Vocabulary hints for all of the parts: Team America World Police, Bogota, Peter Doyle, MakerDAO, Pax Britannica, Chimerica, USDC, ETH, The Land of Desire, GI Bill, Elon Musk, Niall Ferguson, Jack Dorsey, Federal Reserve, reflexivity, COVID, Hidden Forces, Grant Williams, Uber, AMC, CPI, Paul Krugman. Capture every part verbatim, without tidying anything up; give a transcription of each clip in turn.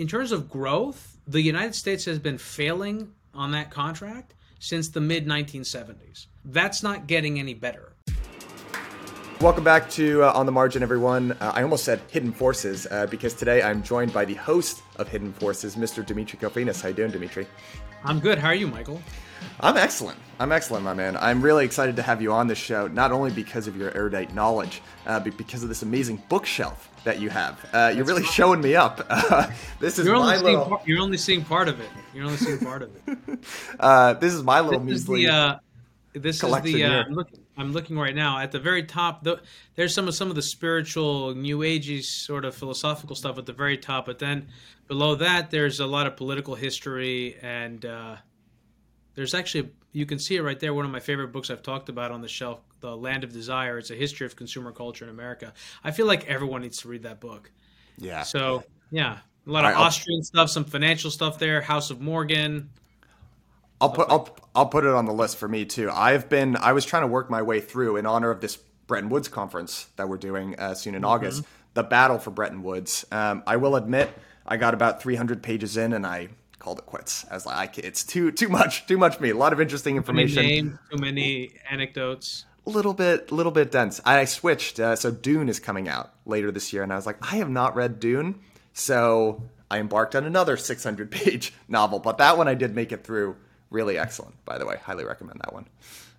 in terms of growth, the United States has been failing on that contract since the mid nineteen seventies. That's not getting any better. Welcome back to uh, On the Margin, everyone. Uh, I almost said Hidden Forces uh, because today I'm joined by the host of Hidden Forces, Mister Dimitri Kofinas. How you doing, Dimitri? I'm good. How are you, Michael? I'm excellent. I'm excellent, my man. I'm really excited to have you on this show, not only because of your erudite knowledge, uh, but because of this amazing bookshelf that you have. Uh, you're really showing me up. Uh, this is you're my little... Par- you're only seeing part of it. You're only seeing part of it. uh, this is my little this measly is the, uh, this collection is the, uh, here. I'm looking- I'm looking right now at the very top. The, there's some of some of the spiritual, new agey sort of philosophical stuff at the very top, but then below that, there's a lot of political history, and uh, there's actually, you can see it right there. One of my favorite books I've talked about on the shelf, The Land of Desire. It's a history of consumer culture in America. I feel like everyone needs to read that book. Yeah. So yeah, a lot of right, Austrian I'll... stuff, some financial stuff there. House of Morgan. I'll put I'll I'll put it on the list for me too. I've been I was trying to work my way through in honor of this Bretton Woods conference that we're doing uh, soon in mm-hmm. August, the battle for Bretton Woods. Um, I will admit I got about three hundred pages in and I called it quits. I was like, I, it's too too much too much for me. A lot of interesting information. Too many names, too many anecdotes. A little bit, little bit dense. I switched. Uh, so Dune is coming out later this year, and I was like, I have not read Dune, so I embarked on another six hundred page novel. But that one I did make it through. Really excellent, by the way. Highly recommend that one.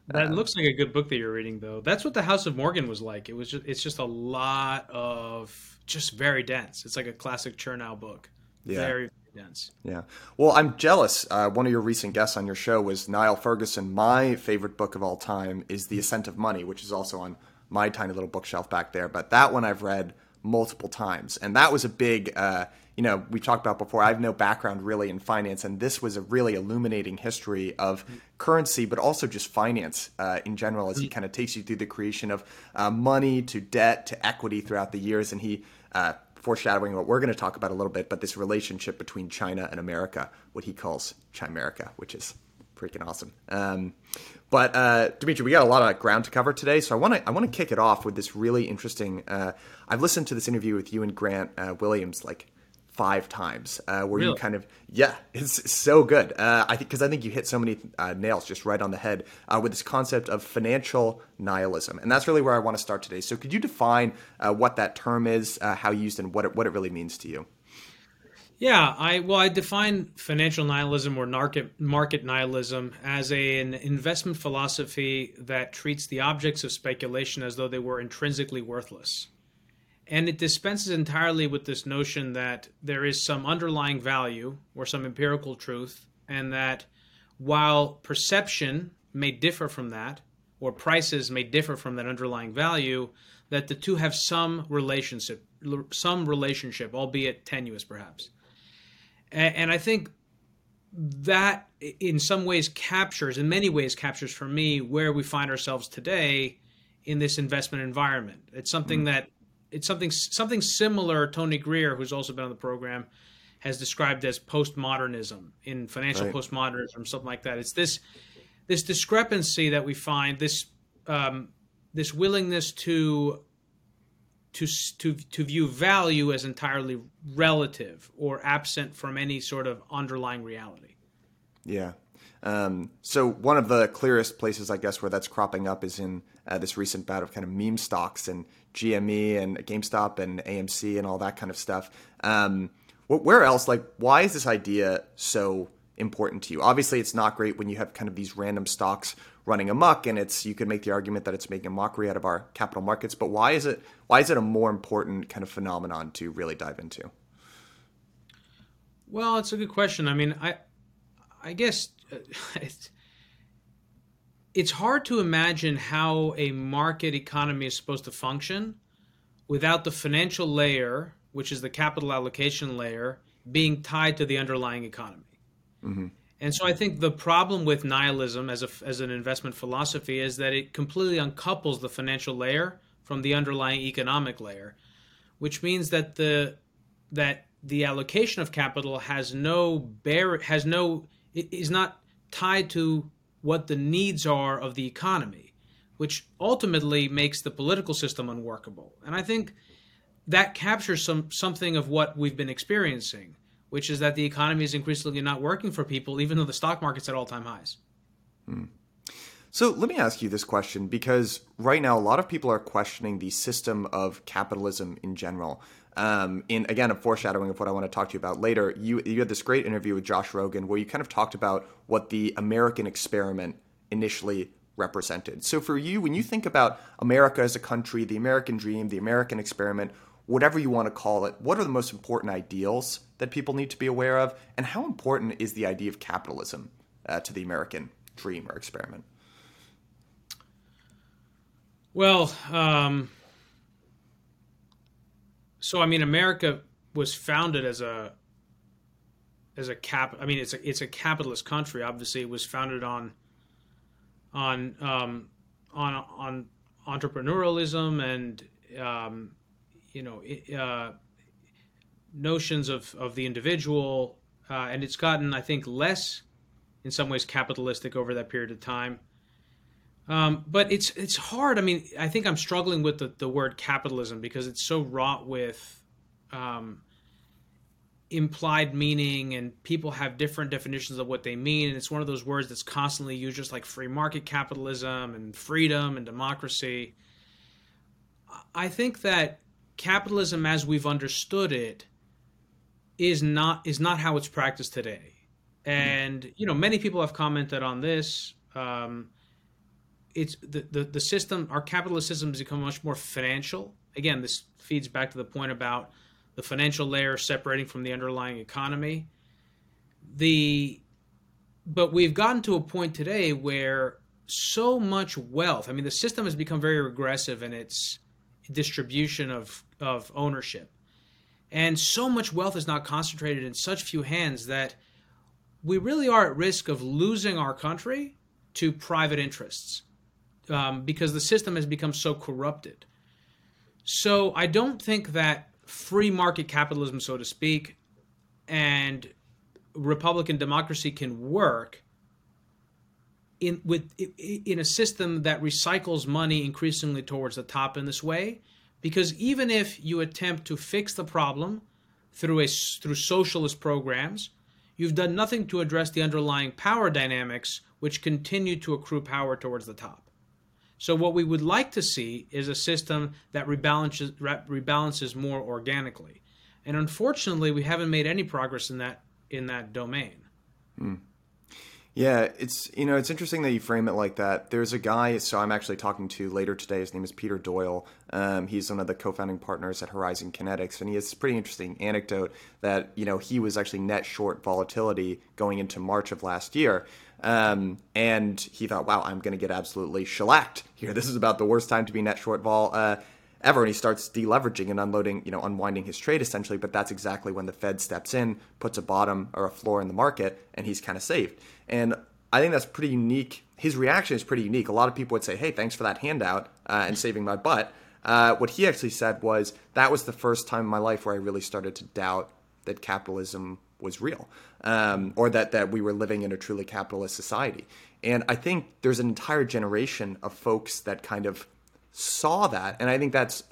That um, looks like a good book that you're reading, though. That's what the House of Morgan was like. It was just, it's just a lot of just very dense. It's like a classic Chernow book. Yeah. Very, very dense. Yeah. Well, I'm jealous. Uh, one of your recent guests on your show was Niall Ferguson. My favorite book of all time is The Ascent of Money, which is also on my tiny little bookshelf back there. But that one I've read multiple times. And that was a big... Uh, You know, we talked about before, I have no background really in finance, and this was a really illuminating history of mm-hmm. currency, but also just finance uh, in general, as mm-hmm. he kind of takes you through the creation of uh, money to debt to equity throughout the years. And he, uh, foreshadowing what we're going to talk about a little bit, but this relationship between China and America, what he calls Chimerica, which is freaking awesome. Um, but uh, Dimitri, we got a lot of ground to cover today, so I want to I want to kick it off with this really interesting, uh, I've listened to this interview with you and Grant uh, Williams, like, five times uh, where really? you kind of, yeah, it's so good. Uh, I think, because I think you hit so many uh, nails just right on the head uh, with this concept of financial nihilism. And that's really where I want to start today. So could you define uh, what that term is, uh, how used and what it, what it really means to you? Yeah, I well, I define financial nihilism or market, market nihilism as a, an investment philosophy that treats the objects of speculation as though they were intrinsically worthless. And it dispenses entirely with this notion that there is some underlying value or some empirical truth, and that while perception may differ from that, or prices may differ from that underlying value, that the two have some relationship, some relationship, albeit tenuous perhaps. And I think that in some ways captures, in many ways captures for me, where we find ourselves today in this investment environment. It's something mm. that It's something something similar. Tony Greer, who's also been on the program, has described as postmodernism in financial right. postmodernism, something like that. It's this this discrepancy that we find, this um, this willingness to to to to view value as entirely relative or absent from any sort of underlying reality. Yeah. Um, so one of the clearest places, I guess, where that's cropping up is in uh, this recent bout of kind of meme stocks and G M E and GameStop and A M C and all that kind of stuff. Um, where else, like, why is this idea so important to you? Obviously, it's not great when you have kind of these random stocks running amok, and it's you could make the argument that it's making a mockery out of our capital markets. But why is it? Why is it a more important kind of phenomenon to really dive into? Well, it's a good question. I mean, I, I guess. It's, it's hard to imagine how a market economy is supposed to function without the financial layer, which is the capital allocation layer, being tied to the underlying economy. Mm-hmm. And so I think the problem with nihilism as a, as an investment philosophy is that it completely uncouples the financial layer from the underlying economic layer, which means that the that the allocation of capital has no bear has no is not tied to what the needs are of the economy, which ultimately makes the political system unworkable. And I think that captures some something of what we've been experiencing, which is that the economy is increasingly not working for people, even though the stock market's at all-time highs. Hmm. So let me ask you this question, because right now a lot of people are questioning the system of capitalism in general. Um, in again, a foreshadowing of what I want to talk to you about later, you you had this great interview with Josh Rogan where you kind of talked about what the American experiment initially represented. So for you, when you think about America as a country, the American dream, the American experiment, whatever you want to call it, what are the most important ideals that people need to be aware of? And how important is the idea of capitalism uh, to the American dream or experiment? Well, um, so I mean, America was founded as a as a cap. I mean, it's a it's a capitalist country. Obviously, it was founded on on um, on on entrepreneurialism and um, you know uh, notions of of the individual, uh, and it's gotten, I think, less in some ways capitalistic over that period of time. Um, but it's it's hard. I mean, I think I'm struggling with the, the word capitalism because it's so wrought with um, implied meaning, and people have different definitions of what they mean. And it's one of those words that's constantly used, just like free market capitalism and freedom and democracy. I think that capitalism, as we've understood it, is not is not how it's practiced today. And you know, many people have commented on this. Um, It's the, the, the system, our capitalist system has become much more financial. Again, this feeds back to the point about the financial layer separating from the underlying economy. The, but we've gotten to a point today where so much wealth, I mean, the system has become very regressive in its distribution of, of ownership. And so much wealth is now concentrated in such few hands that we really are at risk of losing our country to private interests. Um, because the system has become so corrupted. So I don't think that free market capitalism, so to speak, and Republican democracy can work in with in a system that recycles money increasingly towards the top in this way, because even if you attempt to fix the problem through a through socialist programs, you've done nothing to address the underlying power dynamics which continue to accrue power towards the top. So what we would like to see is a system that rebalances, rebalances more organically, and unfortunately, we haven't made any progress in that in that domain. Hmm. Yeah, it's you know it's interesting that you frame it like that. There's a guy, so I'm actually talking to later today. His name is Peter Doyle. Um, he's one of the co-founding partners at Horizon Kinetics, and he has this pretty interesting anecdote that you know he was actually net short volatility going into March of last year. Um, and he thought, wow, I'm going to get absolutely shellacked here. This is about the worst time to be net short vol uh, ever. And he starts deleveraging and unloading, you know, unwinding his trade essentially. But that's exactly when the Fed steps in, puts a bottom or a floor in the market, and he's kind of saved. And I think that's pretty unique. His reaction is pretty unique. A lot of people would say, hey, thanks for that handout uh, and saving my butt. Uh, what he actually said was, that was the first time in my life where I really started to doubt that capitalism was real, um, or that that we were living in a truly capitalist society. And I think there's an entire generation of folks that kind of saw that. And I think that's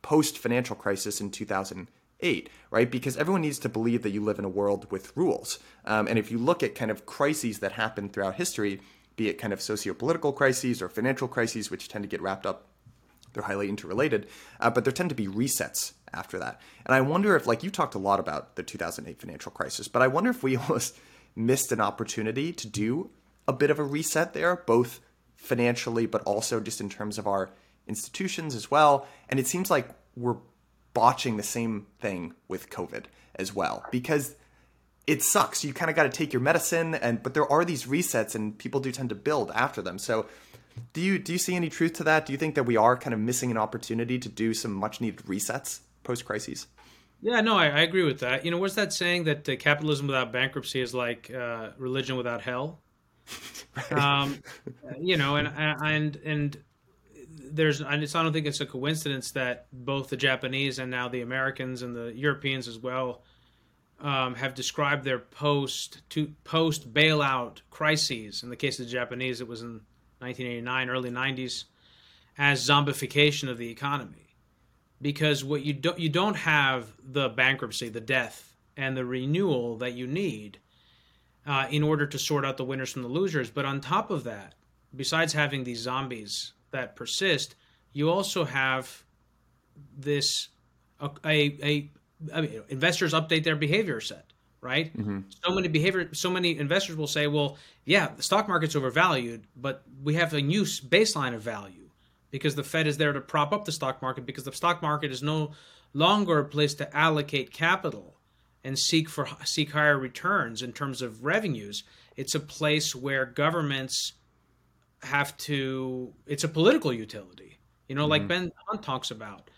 post-financial crisis in two thousand eight, right? Because everyone needs to believe that you live in a world with rules. Um, and if you look at kind of crises that happen throughout history, be it kind of socio-political crises or financial crises, which tend to get wrapped up, they're highly interrelated, uh, but there tend to be resets after that. And I wonder if, like, you talked a lot about the two thousand eight financial crisis, but I wonder if we almost missed an opportunity to do a bit of a reset there, both financially, but also just in terms of our institutions as well. And it seems like we're botching the same thing with COVID as well, because it sucks. You kind of got to take your medicine, and but there are these resets, and people do tend to build after them. So do you do you see any truth to that? Do you think that we are kind of missing an opportunity to do some much needed resets post-crises? Yeah, no, I, I agree with that. You know, what's that saying that uh, capitalism without bankruptcy is like uh, religion without hell? Right. Um, you know, and and and there's, and it's, I don't think it's a coincidence that both the Japanese and now the Americans and the Europeans as well um, have described their post to post bailout crises. In the case of the Japanese, it was in nineteen eighty-nine, early nineties, as zombification of the economy, because what you don't you don't have the bankruptcy, the death and the renewal that you need uh, in order to sort out the winners from the losers. But on top of that, besides having these zombies that persist, you also have this a, a, a I mean, investors update their behavior set, right? Mm-hmm. So many behavior, so many investors will say, well, yeah, the stock market's overvalued, but we have a new baseline of value because the Fed is there to prop up the stock market, because the stock market is no longer a place to allocate capital and seek for seek higher returns in terms of revenues. It's a place where governments have to, it's a political utility, you know, mm-hmm. like Ben Hunt talks about.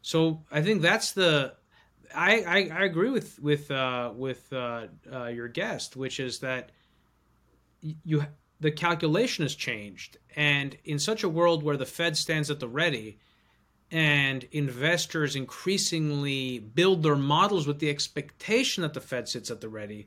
So I think that's the, I, I, I agree with with uh, with uh, uh, your guest, which is that you the calculation has changed, and in such a world where the Fed stands at the ready, and investors increasingly build their models with the expectation that the Fed sits at the ready,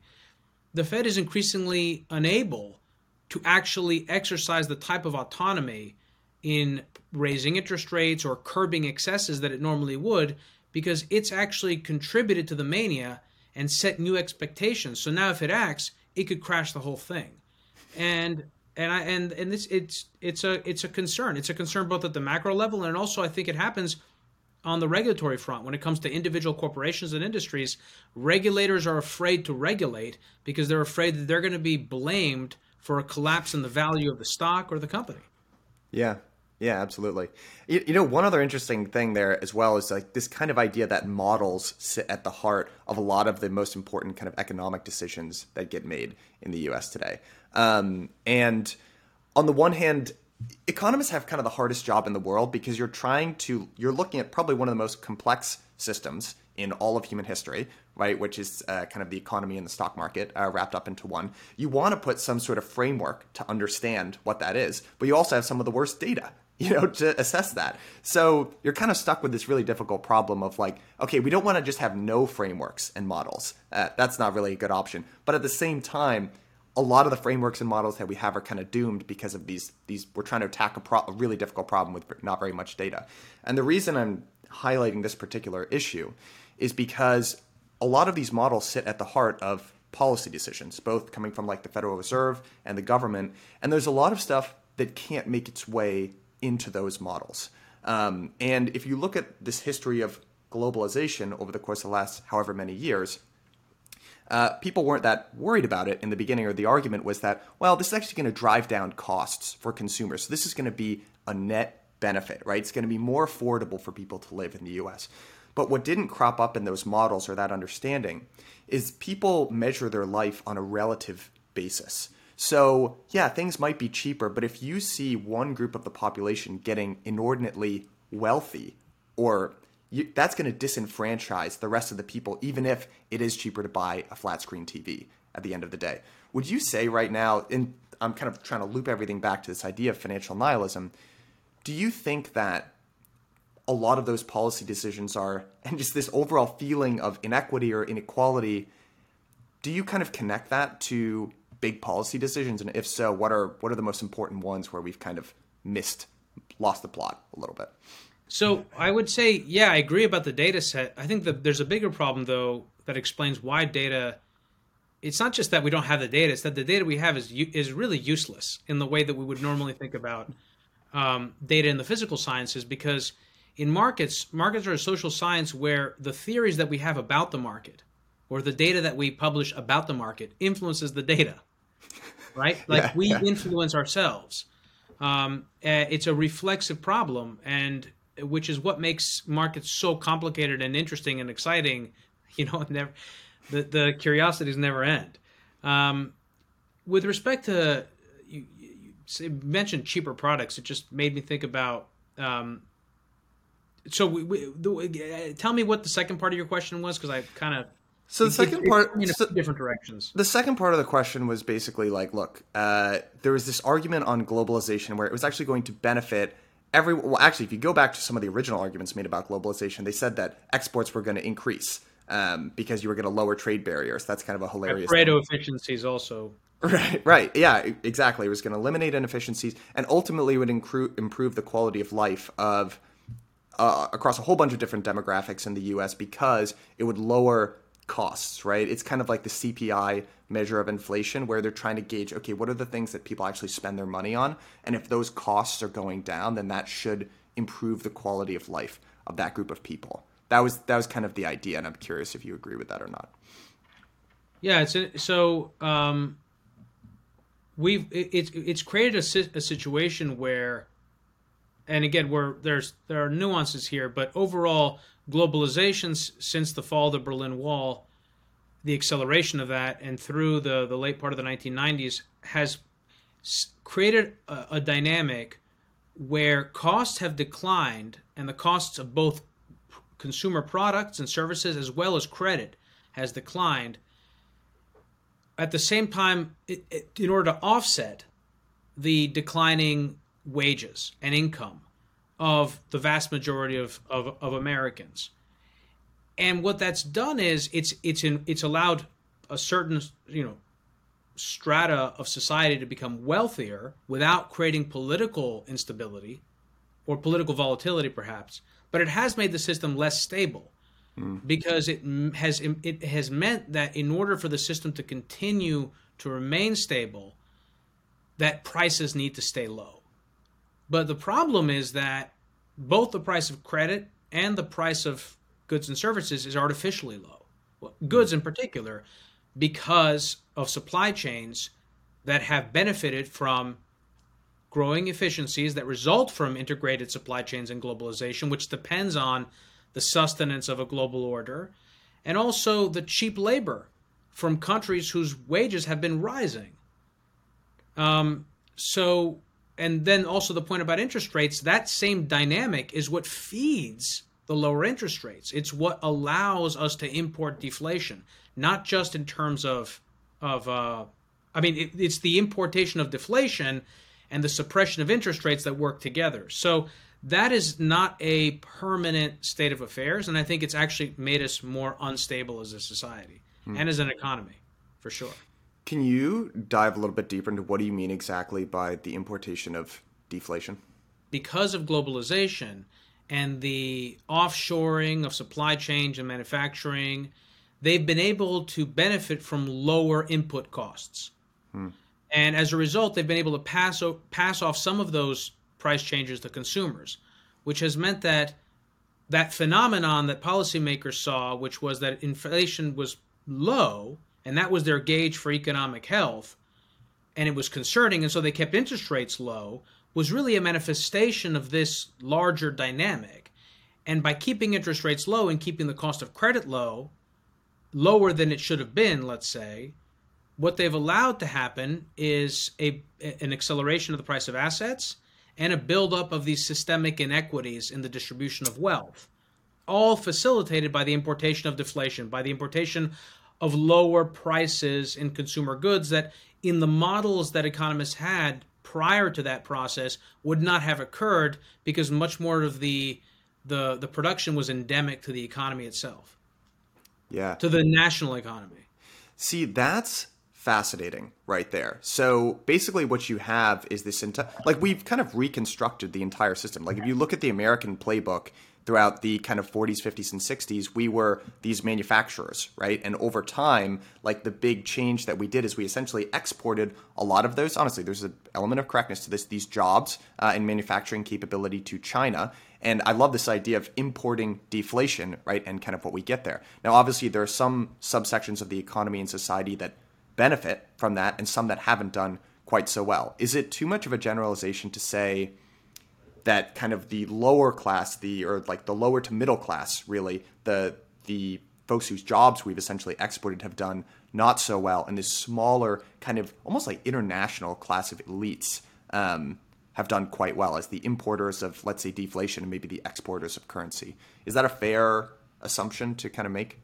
the Fed is increasingly unable to actually exercise the type of autonomy in raising interest rates or curbing excesses that it normally would, because it's actually contributed to the mania and set new expectations. So now if it acts, it could crash the whole thing. And and I and and this it's it's a it's a concern. It's a concern both at the macro level, and also I think it happens on the regulatory front when it comes to individual corporations and industries. Regulators are afraid to regulate because they're afraid that they're going to be blamed for a collapse in the value of the stock or the company. Yeah. Yeah, absolutely. You, you know, one other interesting thing there as well is like this kind of idea that models sit at the heart of a lot of the most important kind of economic decisions that get made in the U S today. Um, and on the one hand, economists have kind of the hardest job in the world because you're trying to, you're looking at probably one of the most complex systems in all of human history, right? Which is uh, kind of the economy and the stock market uh, wrapped up into one. You want to put some sort of framework to understand what that is, but you also have some of the worst data, you know, to assess that. So you're kind of stuck with this really difficult problem of like, okay, we don't want to just have no frameworks and models. Uh, that's not really a good option. But at the same time, a lot of the frameworks and models that we have are kind of doomed because of these, these we're trying to attack a, pro- a really difficult problem with not very much data. And the reason I'm highlighting this particular issue is because a lot of these models sit at the heart of policy decisions, both coming from like the Federal Reserve and the government. And there's a lot of stuff that can't make its way into those models. Um, and if you look at this history of globalization over the course of the last however many years, uh, people weren't that worried about it in the beginning, or the argument was that, well, this is actually going to drive down costs for consumers. So this is going to be a net benefit, right? It's going to be more affordable for people to live in the U S. But what didn't crop up in those models or that understanding is people measure their life on a relative basis. So yeah, things might be cheaper, but if you see one group of the population getting inordinately wealthy, or you, that's going to disenfranchise the rest of the people, even if it is cheaper to buy a flat screen T V at the end of the day. Would you say right now, and I'm kind of trying to loop everything back to this idea of financial nihilism, do you think that a lot of those policy decisions are, and just this overall feeling of inequity or inequality, do you kind of connect that to big policy decisions? And if so, what are what are the most important ones where we've kind of missed, lost the plot a little bit? So I would say, yeah, I agree about the data set. I think that there's a bigger problem, though, that explains why data, it's not just that we don't have the data, it's that the data we have is is really useless in the way that we would normally think about um, data in the physical sciences, because in markets, markets are a social science where the theories that we have about the market or the data that we publish about the market influences the data. Right? Like yeah, we yeah. influence ourselves. Um, it's a reflexive problem, and which is what makes markets so complicated and interesting and exciting. You know, never, the, the curiosities never end. Um, with respect to, you, you mentioned cheaper products. It just made me think about, um, so we, we, the, tell me what the second part of your question was, because I kind of, So the second part, in so different directions. The second part of the question was basically like, look, uh, there was this argument on globalization where it was actually going to benefit every. Well, actually, if you go back to some of the original arguments made about globalization, they said that exports were going to increase um, because you were going to lower trade barriers. That's kind of a hilarious. Pareto efficiencies also. Right, right. Yeah, exactly. It was going to eliminate inefficiencies and ultimately would incru- improve the quality of life of uh, across a whole bunch of different demographics in the U S because it would lower costs, right? It's kind of like the C P I measure of inflation, where they're trying to gauge, okay, what are the things that people actually spend their money on? And if those costs are going down, then that should improve the quality of life of that group of people. That was that was kind of the idea, and I'm curious if you agree with that or not. Yeah, it's a, so um, we've it's it, it's created a, a situation where, and again, we're there's there are nuances here, but overall, globalization since the fall of the Berlin Wall, the acceleration of that, and through the the late part of the nineteen nineties, has created a, a dynamic where costs have declined, and the costs of both consumer products and services, as well as credit, has declined. At the same time, it, it, in order to offset the declining wages and income of the vast majority of, of, of Americans. And what that's done is it's it's in, it's allowed a certain, you know, strata of society to become wealthier without creating political instability or political volatility, perhaps. But it has made the system less stable, mm. because it has it has meant that in order for the system to continue to remain stable, that prices need to stay low. But the problem is that both the price of credit and the price of goods and services is artificially low. Well, goods in particular, because of supply chains that have benefited from growing efficiencies that result from integrated supply chains and globalization, which depends on the sustenance of a global order, and also the cheap labor from countries whose wages have been rising. Um, so, and then also the point about interest rates, that same dynamic is what feeds the lower interest rates. It's what allows us to import deflation, not just in terms of, of uh, I mean, it, it's the importation of deflation and the suppression of interest rates that work together. So that is not a permanent state of affairs, and I think it's actually made us more unstable as a society mm. and as an economy, for sure. Can you dive a little bit deeper into what do you mean exactly by the importation of deflation? Because of globalization and the offshoring of supply chain and manufacturing, they've been able to benefit from lower input costs. Mm. And as a result, they've been able to pass o- pass off some of those price changes to consumers, which has meant that that phenomenon that policymakers saw, which was that inflation was low, and that was their gauge for economic health, and it was concerning, and so they kept interest rates low, was really a manifestation of this larger dynamic. And by keeping interest rates low and keeping the cost of credit low, lower than it should have been, let's say, what they've allowed to happen is a an acceleration of the price of assets and a buildup of these systemic inequities in the distribution of wealth, all facilitated by the importation of deflation, by the importation of lower prices in consumer goods that in the models that economists had prior to that process would not have occurred, because much more of the the, the production was endemic to the economy itself. Yeah. To the national economy. See, that's fascinating right there. So basically what you have is this entire, like we've kind of reconstructed the entire system. Like if you look at the American playbook throughout the kind of forties, fifties, and sixties, we were these manufacturers, right? And over time, like the big change that we did is we essentially exported a lot of those. Honestly, there's an element of correctness to this, these jobs uh, and manufacturing capability to China. And I love this idea of importing deflation, right? And kind of what we get there. Now, obviously there are some subsections of the economy and society that benefit from that and some that haven't done quite so well. Is it too much of a generalization to say that kind of the lower class, the or like the lower to middle class, really, the the folks whose jobs we've essentially exported have done not so well, and this smaller kind of almost like international class of elites um, have done quite well as the importers of, let's say, deflation and maybe the exporters of currency? Is that a fair assumption to kind of make?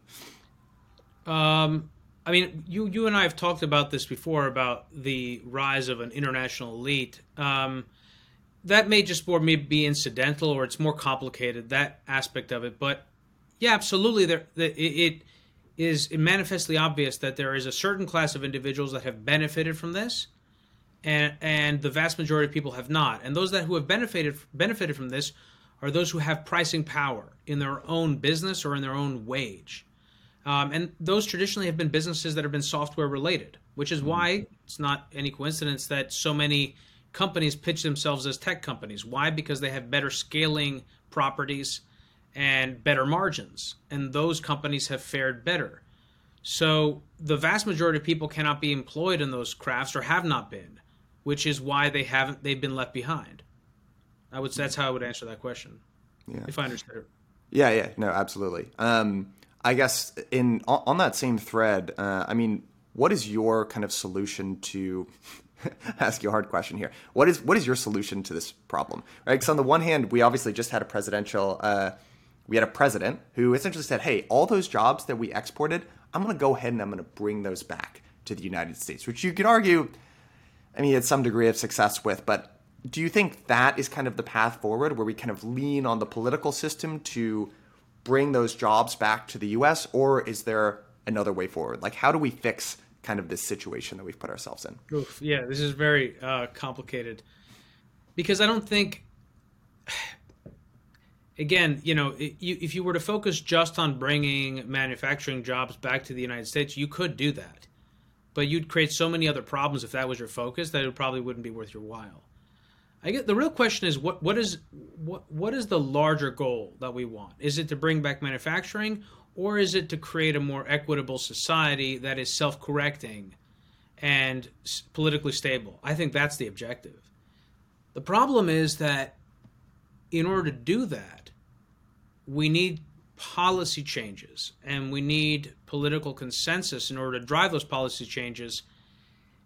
Um. I mean, you you and I have talked about this before, about the rise of an international elite. Um, that may just more maybe be incidental, or it's more complicated, that aspect of it. But yeah, absolutely, there it is manifestly obvious that there is a certain class of individuals that have benefited from this, and and the vast majority of people have not. And those that who have benefited benefited from this are those who have pricing power in their own business or in their own wage. Um, and those traditionally have been businesses that have been software related, which is why it's not any coincidence that so many companies pitch themselves as tech companies. Why? Because they have better scaling properties and better margins. And those companies have fared better. So the vast majority of people cannot be employed in those crafts or have not been, which is why they haven't, they've been left behind. I would, that's how I would answer that question. Yeah. If I understood it. Yeah, yeah, no, absolutely. Um, I guess in on that same thread, uh, I mean, what is your kind of solution to ask you a hard question here? What is what is your solution to this problem? Right? Because on the one hand, we obviously just had a presidential, uh, we had a president who essentially said, "Hey, all those jobs that we exported, I'm going to go ahead and I'm going to bring those back to the United States," which you could argue, I mean, he had some degree of success with, but do you think that is kind of the path forward where we kind of lean on the political system to bring those jobs back to the U S, or is there another way forward? Like, how do we fix kind of this situation that we've put ourselves in? Oof, yeah, this is very uh, complicated because I don't think, again, you know, it, you, if you were to focus just on bringing manufacturing jobs back to the United States, you could do that, but you'd create so many other problems if that was your focus that it probably wouldn't be worth your while. I guess the real question is what what is what what is the larger goal that we want? Is it to bring back manufacturing, or is it to create a more equitable society that is self-correcting and politically stable? I think that's the objective. The problem is that in order to do that, we need policy changes and we need political consensus in order to drive those policy changes.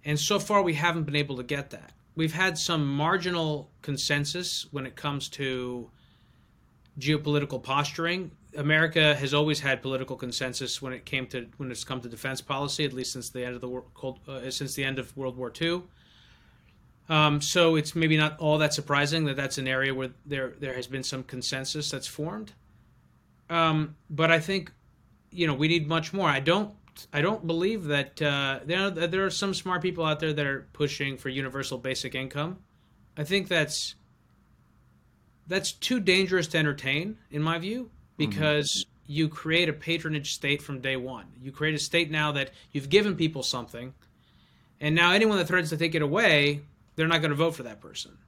And so far, we haven't been able to get that. We've had some marginal consensus when it comes to geopolitical posturing. America has always had political consensus when it came to when it's come to defense policy, at least since the end of the war, Cold, uh, since the end of World War Two. Um, so it's maybe not all that surprising that that's an area where there there has been some consensus that's formed. Um, but I think, you know, we need much more. I don't. I don't believe that uh, there, are, there are some smart people out there that are pushing for universal basic income. I think that's that's too dangerous to entertain, in my view, because mm-hmm. you create a patronage state from day one. You create a state now that you've given people something, and now anyone that threatens to take it away, they're not going to vote for that person.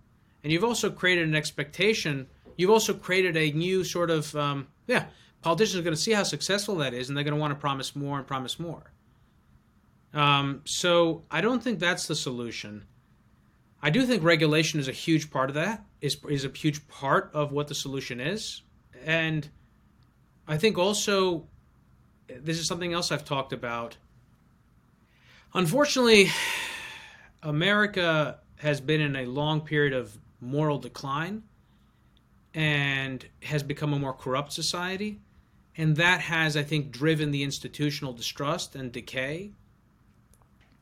And you've also created an expectation. You've also created a new sort of, um, yeah, politicians are going to see how successful that is, and they're going to want to promise more and promise more. Um, so I don't think that's the solution. I do think regulation is a huge part of that, is, is a huge part of what the solution is. And I think also, this is something else I've talked about. Unfortunately, America has been in a long period of moral decline and has become a more corrupt society. And that has, I think, driven the institutional distrust and decay.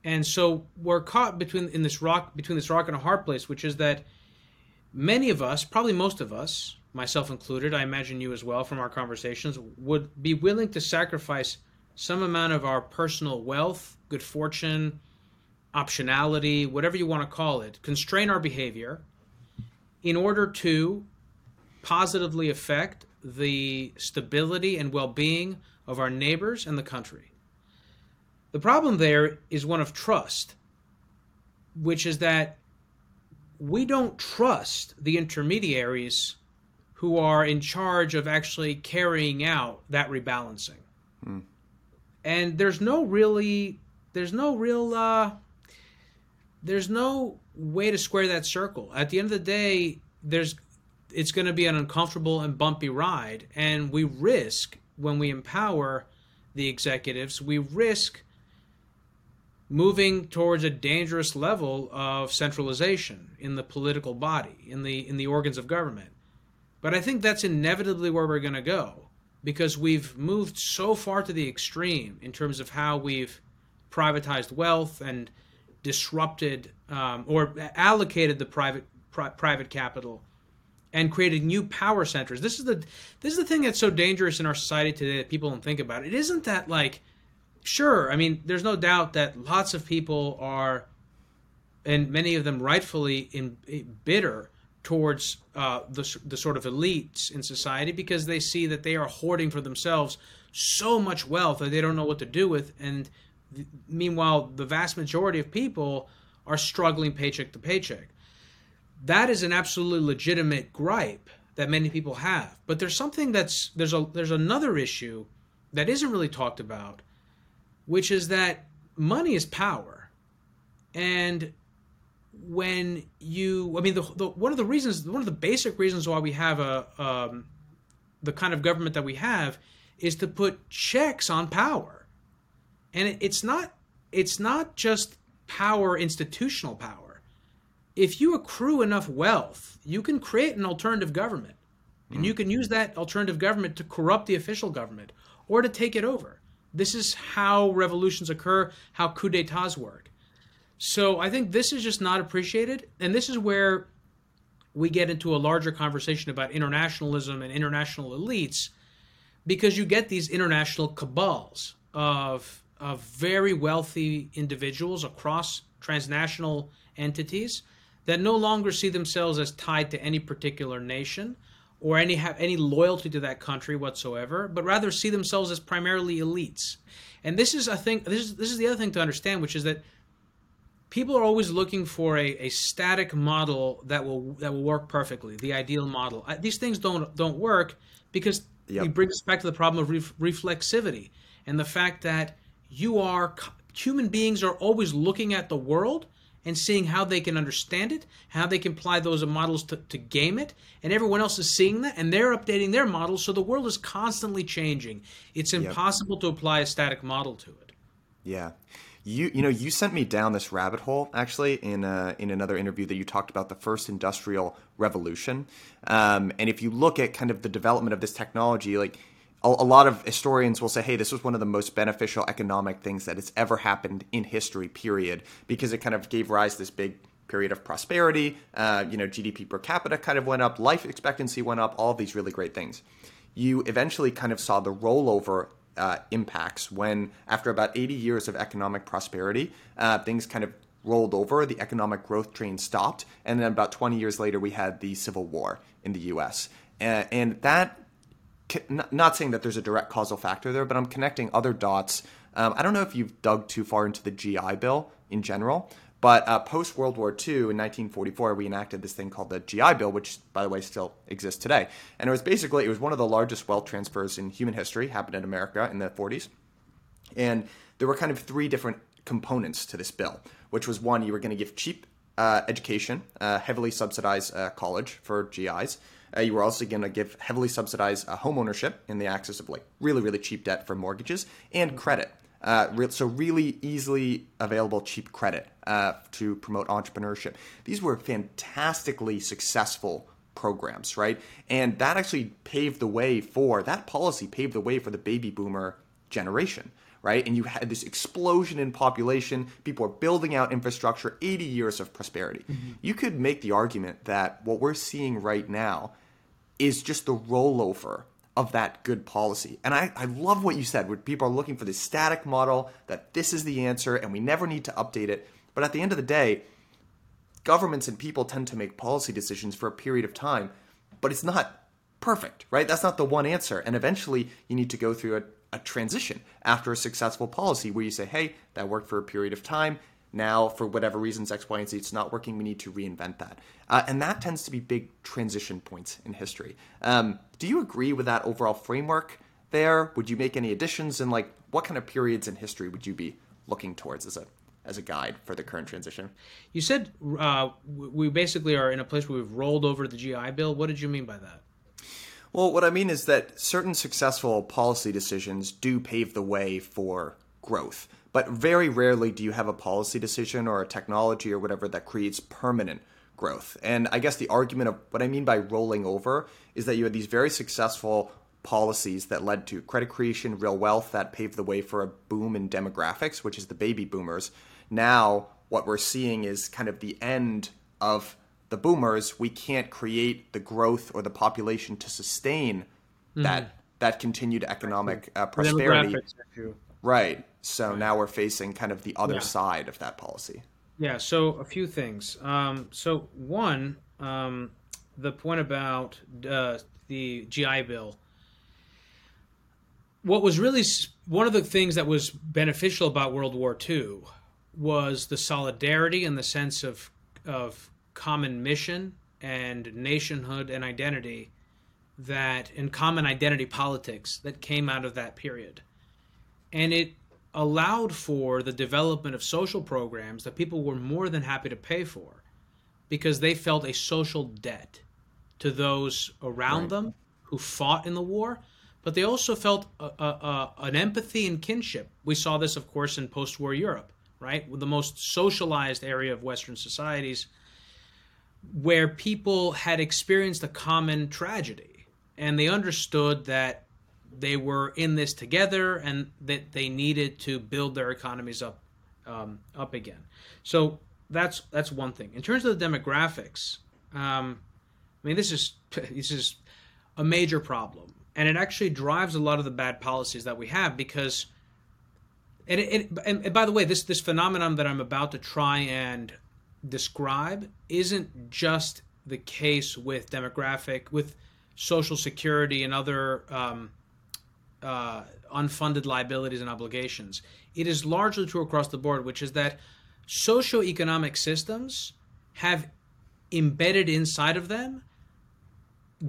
And so we're caught between in this rock between this rock and a hard place, which is that many of us, probably most of us, myself included, I imagine you as well from our conversations, would be willing to sacrifice some amount of our personal wealth, good fortune, optionality, whatever you want to call it, constrain our behavior in order to positively affect the stability and well-being of our neighbors and the country. The problem there is one of trust, which is that we don't trust the intermediaries who are in charge of actually carrying out that rebalancing. Hmm. And there's no really, there's no real, uh, there's no way to square that circle. At the end of the day, there's it's going to be an uncomfortable and bumpy ride. And we risk, when we empower the executives, we risk moving towards a dangerous level of centralization in the political body, in the in the organs of government. But I think that's inevitably where we're going to go, because we've moved so far to the extreme in terms of how we've privatized wealth and disrupted um, or allocated the private pri- private capital and created new power centers. This is the this is the thing that's so dangerous in our society today that people don't think about. It isn't that, like, sure, I mean, there's no doubt that lots of people are, and many of them rightfully, in, in bitter towards uh, the, the sort of elites in society because they see that they are hoarding for themselves so much wealth that they don't know what to do with. And th- meanwhile, the vast majority of people are struggling paycheck to paycheck. That is an absolutely legitimate gripe that many people have. But there's something that's, there's a there's another issue that isn't really talked about, which is that money is power. And when you, I mean, the, the, one of the reasons, one of the basic reasons why we have a um, the kind of government that we have is to put checks on power. And it, it's not it's not just power, institutional power. If you accrue enough wealth, you can create an alternative government. And you can use that alternative government to corrupt the official government or to take it over. This is how revolutions occur, how coups d'etats work. So I think this is just not appreciated. And this is where we get into a larger conversation about internationalism and international elites, because you get these international cabals of, of very wealthy individuals across transnational entities that no longer see themselves as tied to any particular nation or any have any loyalty to that country whatsoever, but rather see themselves as primarily elites. And this is, I think, this is this is the other thing to understand, which is that people are always looking for a, a static model that will that will work perfectly, the ideal model. These things don't don't work because yep. it brings us back to the problem of ref, reflexivity and the fact that you are human beings are always looking at the world and seeing how they can understand it, how they can apply those models to, to game it, and everyone else is seeing that, and they're updating their models, so the world is constantly changing. It's impossible yep. to apply a static model to it. Yeah. You you know, you sent me down this rabbit hole, actually, in uh, in another interview that you talked about the first industrial revolution. Um, and if you look at kind of the development of this technology, like a, a lot of historians will say, hey, this was one of the most beneficial economic things that has ever happened in history, period, because it kind of gave rise to this big period of prosperity. Uh, you know, G D P per capita kind of went up, life expectancy went up, all these really great things. You eventually kind of saw the rollover Uh, impacts when, after about eighty years of economic prosperity, uh, things kind of rolled over, the economic growth train stopped, and then about twenty years later, we had the Civil War in the U S. Uh, and that, not saying that there's a direct causal factor there, but I'm connecting other dots. Um, I don't know if you've dug too far into the G I Bill in general, but uh, post-World War Two, in nineteen forty-four, we enacted this thing called the G I Bill, which, by the way, still exists today. And it was basically, it was one of the largest wealth transfers in human history, happened in America in the forties. And there were kind of three different components to this bill, which was one, you were going to give cheap uh, education, uh, heavily subsidized uh, college for G Is. Uh, you were also going to give heavily subsidized uh, home ownership in the access of like really, really cheap debt for mortgages and credit. Uh, so really easily available cheap credit uh, to promote entrepreneurship. These were fantastically successful programs, right? And that actually paved the way for, that policy paved the way for the baby boomer generation, right? And you had this explosion in population. People are building out infrastructure, eighty years of prosperity. Mm-hmm. You could make the argument that what we're seeing right now is just the rollover of that good policy. And I, I love what you said, where people are looking for this static model, that this is the answer and we never need to update it. But at the end of the day, governments and people tend to make policy decisions for a period of time, but it's not perfect, right? That's not the one answer. And eventually you need to go through a, a transition after a successful policy where you say, hey, that worked for a period of time. Now, for whatever reasons, X, Y, and Z, it's not working. We need to reinvent that. Uh, and that tends to be big transition points in history. Um, do you agree with that overall framework there? Would you make any additions? And like, what kind of periods in history would you be looking towards as a as a guide for the current transition? You said uh, we basically are in a place where we've rolled over the G I Bill. What did you mean by that? Well, what I mean is that certain successful policy decisions do pave the way for growth. But very rarely do you have a policy decision or a technology or whatever that creates permanent growth. And I guess the argument of what I mean by rolling over is that you had these very successful policies that led to credit creation, real wealth, that paved the way for a boom in demographics, which is the baby boomers. Now, what we're seeing is kind of the end of the boomers. We can't create the growth or the population to sustain mm-hmm. that that continued economic uh, prosperity. Right. So now we're facing kind of the other yeah. side of that policy. Yeah. So a few things. Um, so one, um, the point about uh, the G I Bill. what was really one of the things that was beneficial about World War Two was the solidarity and the sense of of common mission and nationhood and identity that and common identity politics that came out of that period. And it allowed for the development of social programs that people were more than happy to pay for because they felt a social debt to those around right. them who fought in the war, but they also felt a, a, a, an empathy and kinship. We saw this, of course, in post-war Europe, right? The most socialized area of Western societies, where people had experienced a common tragedy and they understood that they were in this together and that they needed to build their economies up um, up again. So that's that's one thing. In terms of the demographics, um, I mean, this is this is a major problem. And it actually drives a lot of the bad policies that we have because, and, it, it, and by the way, this this phenomenon that I'm about to try and describe isn't just the case with demographic, with Social Security and other um, uh, unfunded liabilities and obligations. It is largely true across the board, which is that socioeconomic systems have embedded inside of them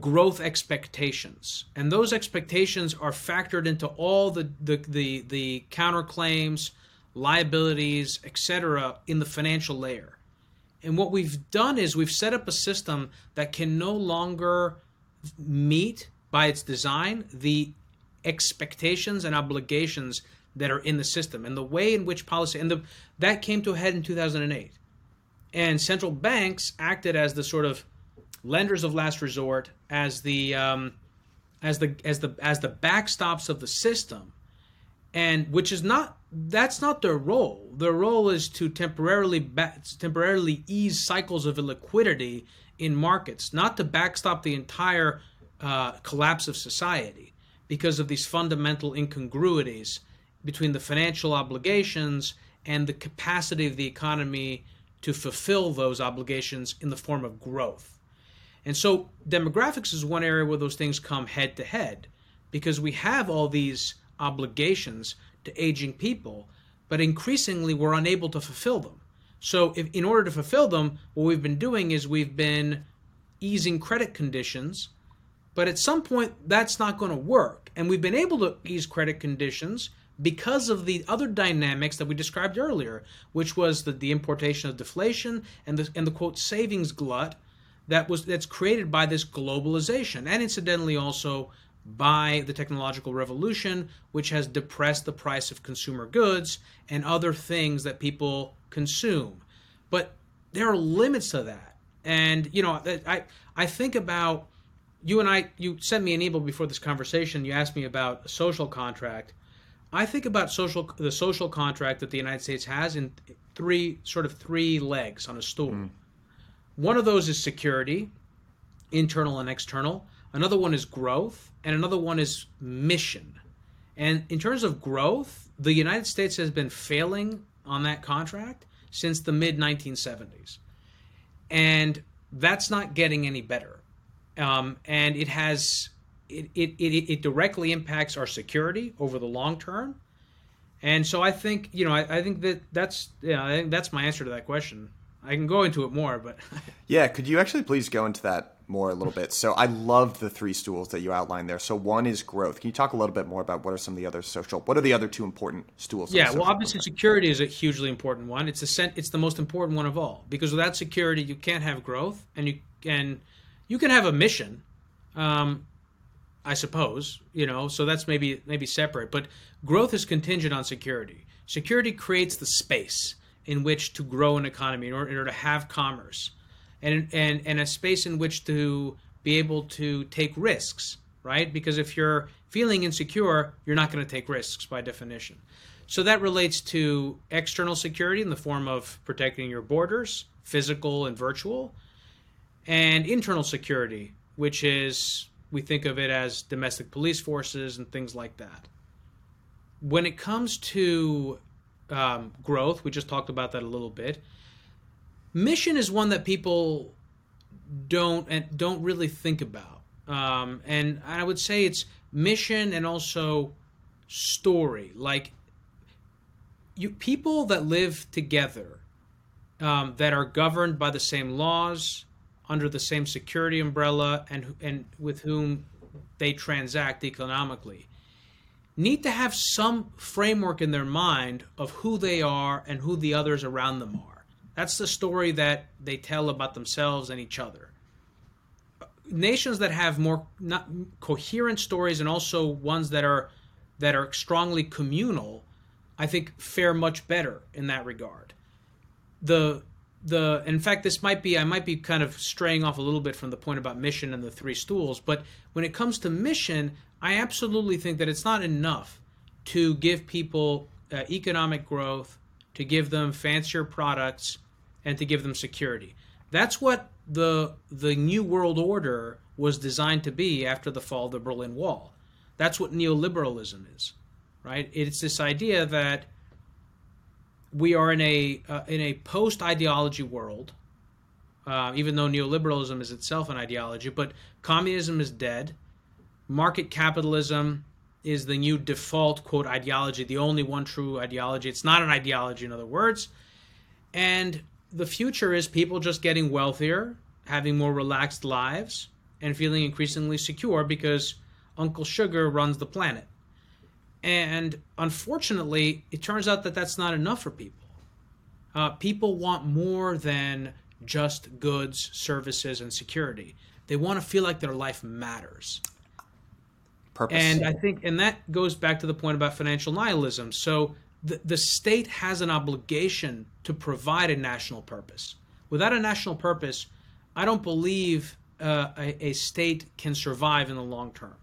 growth expectations, and those expectations are factored into all the the the, the counterclaims, liabilities, et cetera, in the financial layer. And what we've done is we've set up a system that can no longer meet, by its design, the expectations and obligations that are in the system. And the way in which policy, and the, that came to a head in two thousand eight. And central banks acted as the sort of lenders of last resort, as the um, as the as the as the backstops of the system, and which is not that's not their role. Their role is to temporarily ba- temporarily ease cycles of illiquidity in markets, not to backstop the entire uh, collapse of society because of these fundamental incongruities between the financial obligations and the capacity of the economy to fulfill those obligations in the form of growth. And so demographics is one area where those things come head to head, because we have all these obligations to aging people, but increasingly we're unable to fulfill them. So if, in order to fulfill them, what we've been doing is we've been easing credit conditions, but at some point that's not going to work. And we've been able to ease credit conditions because of the other dynamics that we described earlier, which was the, the importation of deflation and the, and the quote savings glut that was that's created by this globalization, and incidentally also by the technological revolution, which has depressed the price of consumer goods and other things that people consume. But there are limits to that. And you know, I I think about you and I. You sent me an email before this conversation. You asked me about a social contract. I think about social the social contract that the United States has in three sort of three legs on a stool. Mm. One of those is security, internal and external. Another one is growth, and another one is mission. And in terms of growth, the United States has been failing on that contract since the mid nineteen seventies. And that's not getting any better. Um, and it has it, it it it directly impacts our security over the long term. And so I think, you know, I, I think that that's you know, I think that's my answer to that question. I can go into it more, but... yeah, could you actually please go into that more a little bit? So I loved the three stools that you outlined there. So one is growth. Can you talk a little bit more about what are some of the other social... what are the other two important stools? Yeah, well, obviously program? Security is a hugely important one. It's the, it's the most important one of all. Because without security, you can't have growth. And you can, you can have a mission, um, I suppose. You know, so that's maybe maybe separate. But growth is contingent on security. Security creates the space in which to grow an economy, in order, in order to have commerce, and, and and a space in which to be able to take risks, right? Because if you're feeling insecure, you're not going to take risks by definition. So that relates to external security in the form of protecting your borders, physical and virtual, and internal security, which is, we think of it as domestic police forces and things like that. When it comes to Um, growth, we just talked about that a little bit. Mission is one that people don't and don't really think about, um, and I would say it's mission and also story. Like, you people that live together, um, that are governed by the same laws, under the same security umbrella, and and with whom they transact economically, need to have some framework in their mind of who they are and who the others around them are. That's the story that they tell about themselves and each other. Nations that have more not coherent stories, and also ones that are that are strongly communal, I think fare much better in that regard. The the in fact, this might be I might be kind of straying off a little bit from the point about mission and the three stools, but when it comes to mission, I absolutely think that it's not enough to give people uh, economic growth, to give them fancier products, and to give them security. That's what the the New World Order was designed to be after the fall of the Berlin Wall. That's what neoliberalism is, right? It's this idea that we are in a uh, in a post-ideology world, uh, even though neoliberalism is itself an ideology, but communism is dead. Market capitalism is the new default, quote, ideology, the only one true ideology. It's not an ideology, in other words. And the future is people just getting wealthier, having more relaxed lives, and feeling increasingly secure because Uncle Sugar runs the planet. And unfortunately, it turns out that that's not enough for people. Uh, people want more than just goods, services, and security. They want to feel like their life matters. Purpose. And I think, and that goes back to the point about financial nihilism. So the, the state has an obligation to provide a national purpose. Without a national purpose, I don't believe uh, a, a state can survive in the long term.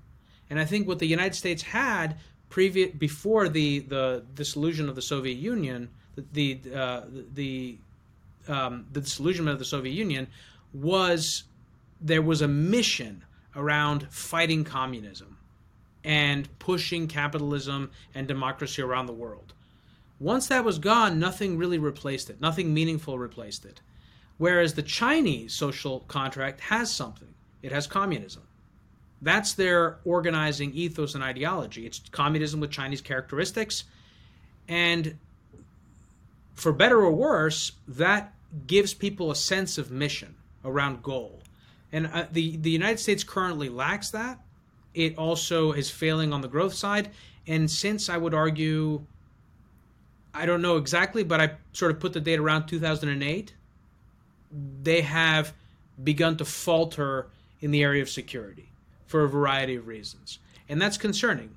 And I think what the United States had previous before the the dissolution of the Soviet Union, the the uh, the, um, the disillusionment of the Soviet Union, was there was a mission around fighting communism and pushing capitalism and democracy around the world. Once that was gone, nothing really replaced it. Nothing meaningful replaced it. Whereas the Chinese social contract has something. It has communism. That's their organizing ethos and ideology. It's communism with Chinese characteristics. And for better or worse, that gives people a sense of mission around goal. And uh, the, the United States currently lacks that. It also is failing on the growth side. And since I would argue, I don't know exactly, but I sort of put the date around two thousand eight, they have begun to falter in the area of security for a variety of reasons. And that's concerning.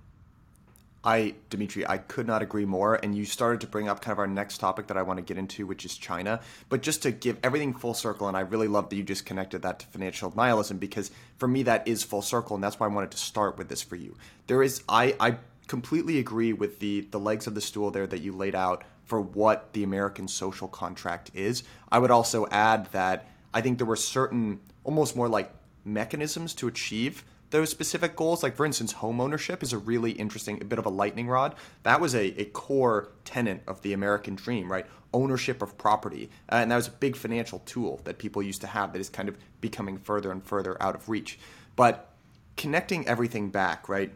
I, Dimitri, I could not agree more. And you started to bring up kind of our next topic that I want to get into, which is China. But just to give everything full circle, and I really love that you just connected that to financial nihilism, because for me, that is full circle. And that's why I wanted to start with this for you. There is, I, I completely agree with the, the legs of the stool there that you laid out for what the American social contract is. I would also add that I think there were certain, almost more like mechanisms to achieve those specific goals. Like, for instance, home ownership is a really interesting, a bit of a lightning rod. That was a, a core tenet of the American dream, right? Ownership of property. Uh, and that was a big financial tool that people used to have that is kind of becoming further and further out of reach. But connecting everything back, right?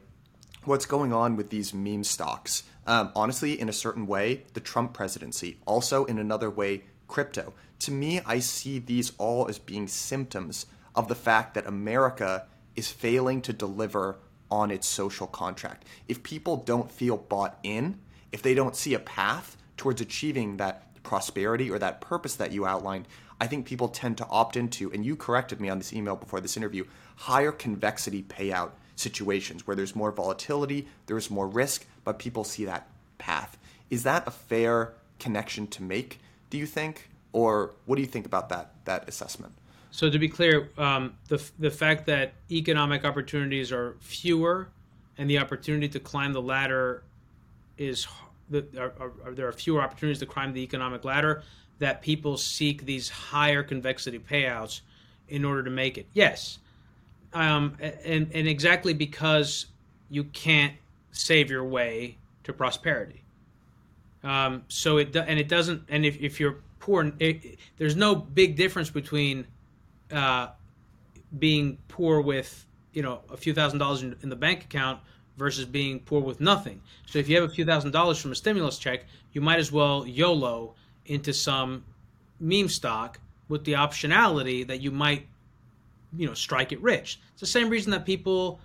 What's going on with these meme stocks? Um, honestly, in a certain way, the Trump presidency, also in another way, crypto. To me, I see these all as being symptoms of the fact that America is failing to deliver on its social contract. If people don't feel bought in, if they don't see a path towards achieving that prosperity or that purpose that you outlined, I think people tend to opt into, and you corrected me on this email before this interview, higher convexity payout situations where there's more volatility, there's more risk, but people see that path. Is that a fair connection to make, do you think? Or what do you think about that, that assessment? So to be clear, um, the the fact that economic opportunities are fewer, and the opportunity to climb the ladder is the, are, are, there are fewer opportunities to climb the economic ladder, that people seek these higher convexity payouts in order to make it. Yes, um, and and exactly because you can't save your way to prosperity. Um, so it and it doesn't and if if you're poor, it, there's no big difference between Uh, being poor with, you know, a few thousand dollars in, in the bank account versus being poor with nothing. So if you have a few thousand dollars from a stimulus check, you might as well YOLO into some meme stock with the optionality that you might, you know, strike it rich. It's the same reason that people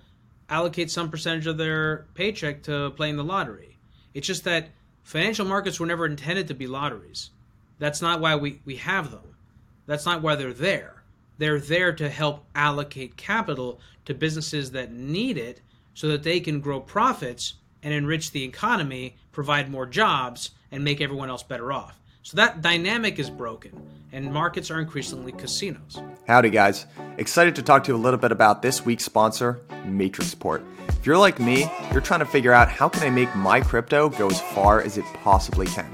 allocate some percentage of their paycheck to playing the lottery. It's just that financial markets were never intended to be lotteries. That's not why we, we have them. That's not why they're there. They're there to help allocate capital to businesses that need it so that they can grow profits and enrich the economy, provide more jobs, and make everyone else better off. So that dynamic is broken, and markets are increasingly casinos. Howdy, guys. Excited to talk to you a little bit about this week's sponsor, Matrixport. If you're like me, you're trying to figure out how can I make my crypto go as far as it possibly can.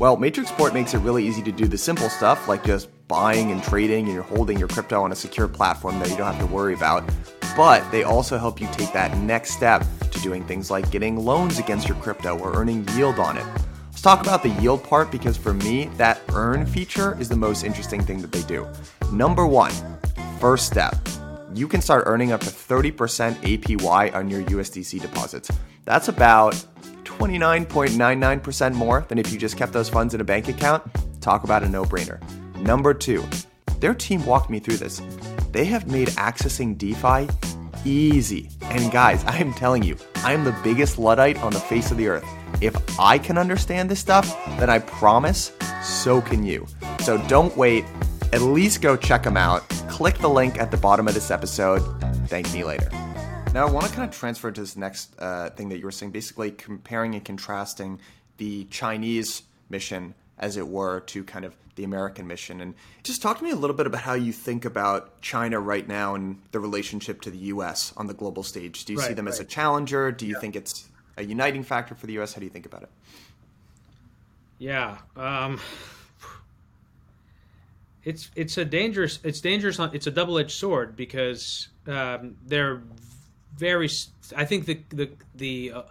Well, Matrixport makes it really easy to do the simple stuff, like just buying and trading, and you're holding your crypto on a secure platform that you don't have to worry about. But they also help you take that next step to doing things like getting loans against your crypto or earning yield on it. Let's talk about the yield part, because for me, that earn feature is the most interesting thing that they do. Number one, first step, you can start earning up to thirty percent A P Y on your U S D C deposits. That's about twenty-nine point nine nine percent more than if you just kept those funds in a bank account. Talk about a no-brainer. Number two, their team walked me through this. They have made accessing DeFi easy. And guys, I am telling you, I am the biggest Luddite on the face of the earth. If I can understand this stuff, then I promise so can you. So don't wait. At least go check them out. Click the link at the bottom of this episode. Thank me later. Now, I want to kind of transfer to this next uh, thing that you were saying, basically comparing and contrasting the Chinese mission, as it were, to kind of the American mission. And just talk to me a little bit about how you think about China right now and the relationship to the U S on the global stage. Do you right, see them right. as a challenger? Do you yeah. think it's a uniting factor for the U S? How do you think about it? Yeah. Um, it's it's a dangerous, it's dangerous, it's a double-edged sword, because um, they're very, I think the, the, the, uh,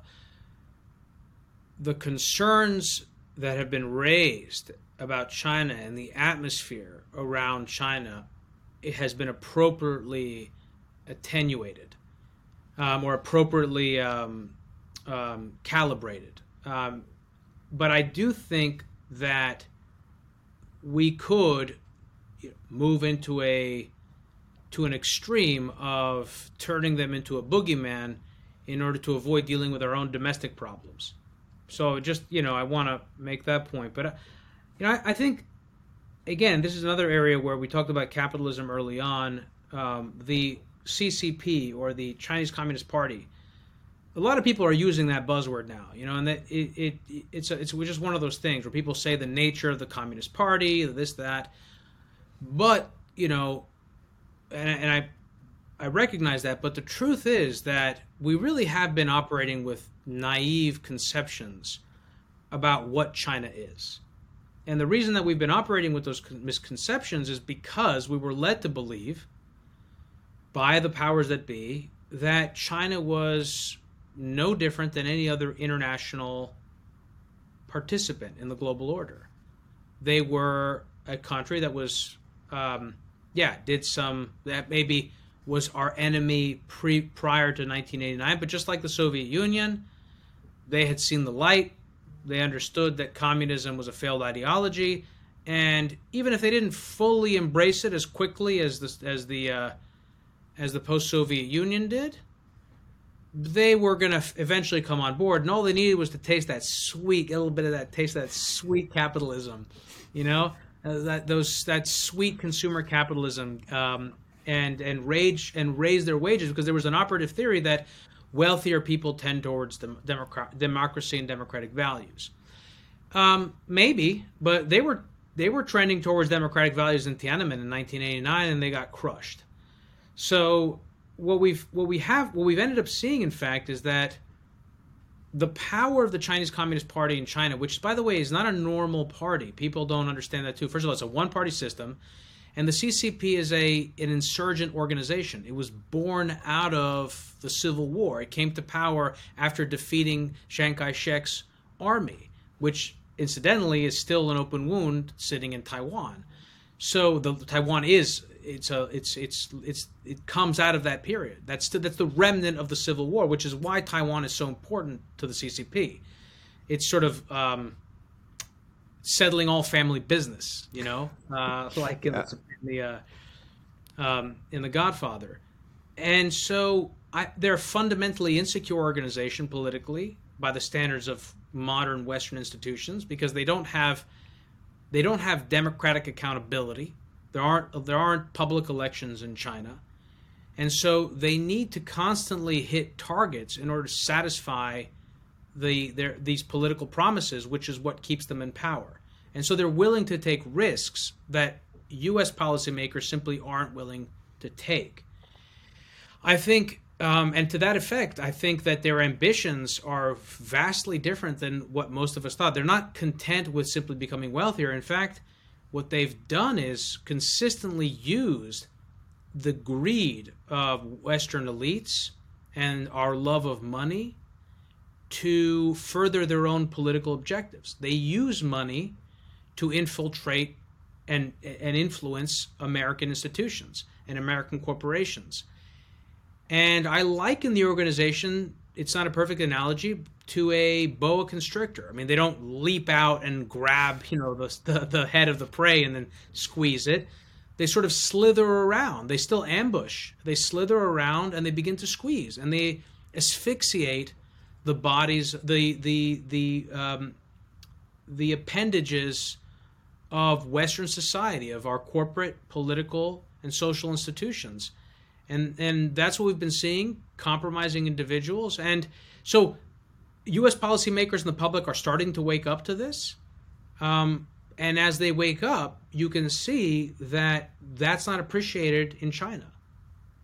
the concerns that have been raised about China and the atmosphere around China, it has been appropriately attenuated um, or appropriately um, um, calibrated. Um, but I do think that we could you know, move into a to an extreme of turning them into a boogeyman in order to avoid dealing with our own domestic problems. So just, you know, I want to make that point. But, uh, you know, I, I think, again, this is another area where we talked about capitalism early on. Um, the C C P, or the Chinese Communist Party, a lot of people are using that buzzword now, you know, and that it, it it's a, it's just one of those things where people say the nature of the Communist Party, this, that. But, you know, and, and I I recognize that, but the truth is that we really have been operating with naive conceptions about what China is. And the reason that we've been operating with those misconceptions is because we were led to believe by the powers that be that China was no different than any other international participant in the global order. They were a country that was, um, yeah, did some, that maybe was our enemy pre prior to nineteen eighty-nine, but just like the Soviet Union, they had seen the light. They understood that communism was a failed ideology, and even if they didn't fully embrace it as quickly as the as the uh, as the post-Soviet Union did, they were going to eventually come on board. And all they needed was to taste that sweet, a little bit of that taste, of that sweet capitalism, you know, uh, that those that sweet consumer capitalism, um, and and rage and raise their wages, because there was an operative theory that wealthier people tend towards dem- democ- democracy and democratic values. Um, maybe, but they were they were trending towards democratic values in Tiananmen in nineteen eighty-nine, and they got crushed. So what we've what we have what we've ended up seeing, in fact, is that the power of the Chinese Communist Party in China, which, by the way, is not a normal party. People don't understand that too. First of all, it's a one-party system, and the C C P is a an insurgent organization. It was born out of the Civil War. It came to power after defeating Chiang Kai-shek's army, which incidentally is still an open wound sitting in Taiwan. So the Taiwan is it's a it's it's it's it comes out of that period. That's the, that's the remnant of the Civil War, which is why Taiwan is so important to the C C P. It's sort of um, settling all family business, you know, uh, like in, yeah. the, in the uh, um, in The Godfather. And so I, they're a fundamentally insecure organization politically by the standards of modern Western institutions, because they don't have they don't have democratic accountability. There aren't there aren't public elections in China, and so they need to constantly hit targets in order to satisfy the their these political promises, which is what keeps them in power. And so they're willing to take risks that U S policymakers simply aren't willing to take. I think, um, and to that effect, I think that their ambitions are vastly different than what most of us thought. They're not content with simply becoming wealthier. In fact, what they've done is consistently used the greed of Western elites and our love of money to further their own political objectives. They use money to infiltrate and, and influence American institutions and American corporations. And I liken the organization, it's not a perfect analogy, to a boa constrictor. I mean, they don't leap out and grab, you know, the, the the head of the prey and then squeeze it. They sort of slither around. They still ambush. They slither around and they begin to squeeze. And they asphyxiate the bodies, the the the um, the appendages of Western society, of our corporate, political, and social institutions. And and that's what we've been seeing, compromising individuals. And so U S policymakers and the public are starting to wake up to this. Um, and as they wake up, you can see that that's not appreciated in China.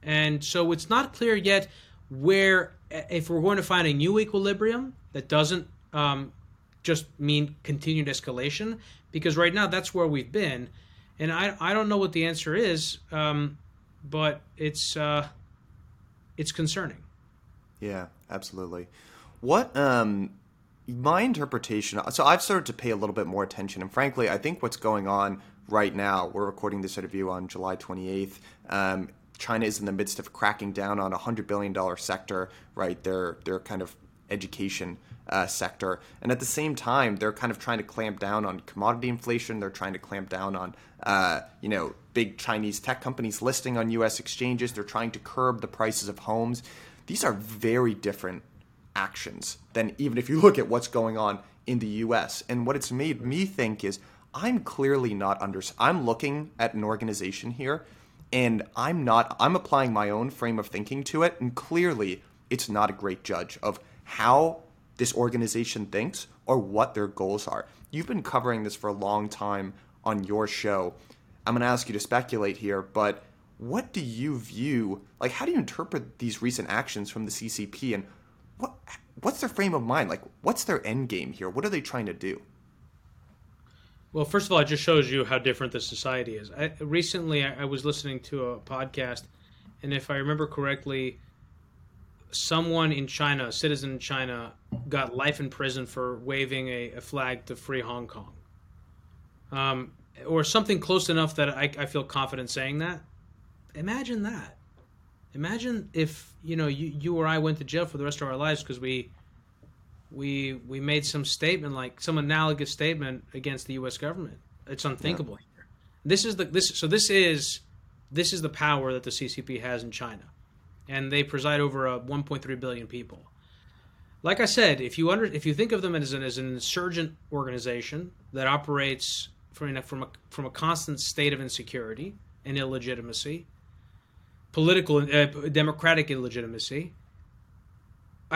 And so it's not clear yet where, if we're going to find a new equilibrium that doesn't um, just mean continued escalation, because right now that's where we've been. And I, I don't know what the answer is. Um, But it's uh, it's concerning. Yeah, absolutely. What um, my interpretation. So I've started to pay a little bit more attention, and frankly, I think what's going on right now. We're recording this interview on July twenty-eighth. Um, China is in the midst of cracking down on a hundred billion dollar sector, right? Their their kind of education uh, sector, and at the same time, they're kind of trying to clamp down on commodity inflation. They're trying to clamp down on uh, you know. big Chinese tech companies listing on U S exchanges. They're trying to curb the prices of homes. These are very different actions than even if you look at what's going on in the U S. And what it's made me think is I'm clearly not under, I'm looking at an organization here and I'm not, I'm applying my own frame of thinking to it. And clearly it's not a great judge of how this organization thinks or what their goals are. You've been covering this for a long time on your show. I'm going to ask you to speculate here, but what do you view, like, how do you interpret these recent actions from the C C P, and what what's their frame of mind? Like, what's their end game here? What are they trying to do? Well, first of all, it just shows you how different the society is. I, recently, I, I was listening to a podcast, and if I remember correctly, someone in China, a citizen in China, got life in prison for waving a, a flag to free Hong Kong. Um. Or something close enough that I, I feel confident saying that. Imagine that. Imagine if, you know, you, you or I went to jail for the rest of our lives because we we we made some statement, like some analogous statement against the U S government. It's unthinkable yeah. here. This is the this so this is this is the power that the C C P has in China, and they preside over a one point three billion people. Like I said, if you under if you think of them as an as an insurgent organization that operates From a, from a from a constant state of insecurity and illegitimacy, political uh, democratic illegitimacy,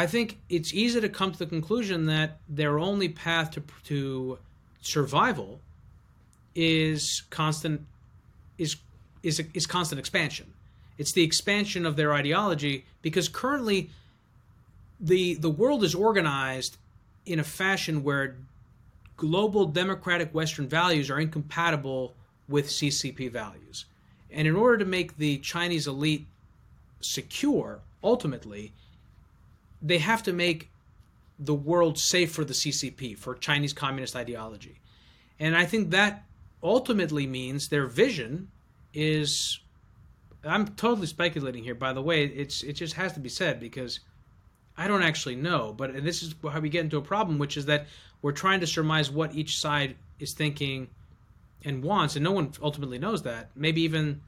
I think it's easy to come to the conclusion that their only path to to survival is constant is is is constant expansion. It's the expansion of their ideology, because currently the the world is organized in a fashion where global democratic Western values are incompatible with C C P values. And in order to make the Chinese elite secure, ultimately, they have to make the world safe for the C C P, for Chinese communist ideology. And I think that ultimately means their vision is, I'm totally speculating here, by the way, it's it just has to be said because I don't actually know, but and this is how we get into a problem, which is that we're trying to surmise what each side is thinking and wants, and no one ultimately knows that. Maybe even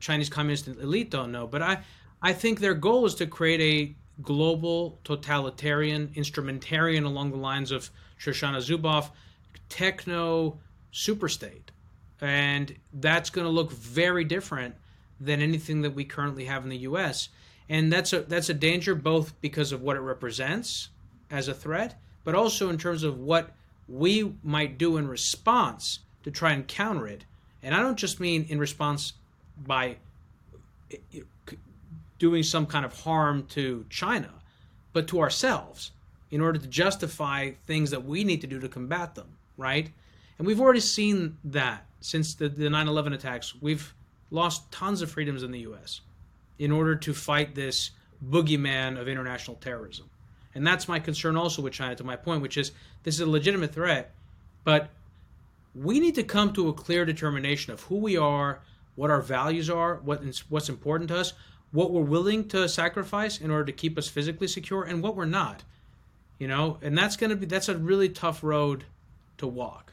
Chinese communist elite don't know, but I, I think their goal is to create a global totalitarian instrumentarian along the lines of Shoshana Zuboff, techno superstate, and that's going to look very different than anything that we currently have in the U S And that's a that's a danger, both because of what it represents as a threat, but also in terms of what we might do in response to try and counter it. And I don't just mean in response by doing some kind of harm to China, but to ourselves in order to justify things that we need to do to combat them, right? And we've already seen that since the, the nine eleven attacks. We've lost tons of freedoms in the U S in order to fight this boogeyman of international terrorism. And that's my concern also with China, to my point, which is this is a legitimate threat, but we need to come to a clear determination of who we are, what our values are, what what's important to us, what we're willing to sacrifice in order to keep us physically secure, and what we're not. You know, and that's going to be, that's a really tough road to walk.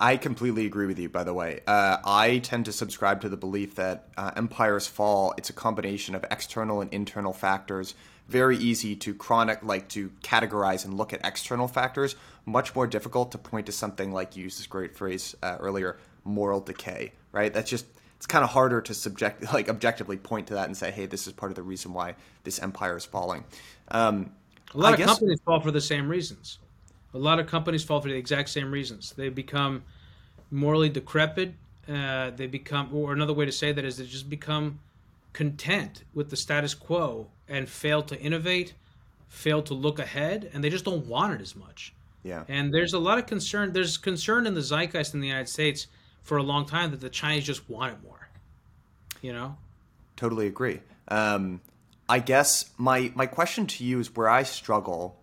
I completely agree with you, by the way. Uh, I tend to subscribe to the belief that uh, empires fall. It's a combination of external and internal factors. Very easy to chronic, like to categorize and look at external factors. Much more difficult to point to something like, you used this great phrase uh, earlier, moral decay, right? That's just, it's kind of harder to subject, like objectively point to that and say, hey, this is part of the reason why this empire is falling. Um, a lot I of guess- companies fall for the same reasons. A lot of companies fall for the exact same reasons. They become morally decrepit. Uh, they become, or another way to say that is they just become content with the status quo and fail to innovate, fail to look ahead, and they just don't want it as much. Yeah. And there's a lot of concern. There's concern in the zeitgeist in the United States for a long time that the Chinese just want it more. You know? Totally agree. Um, I guess my my question to you is where I struggle.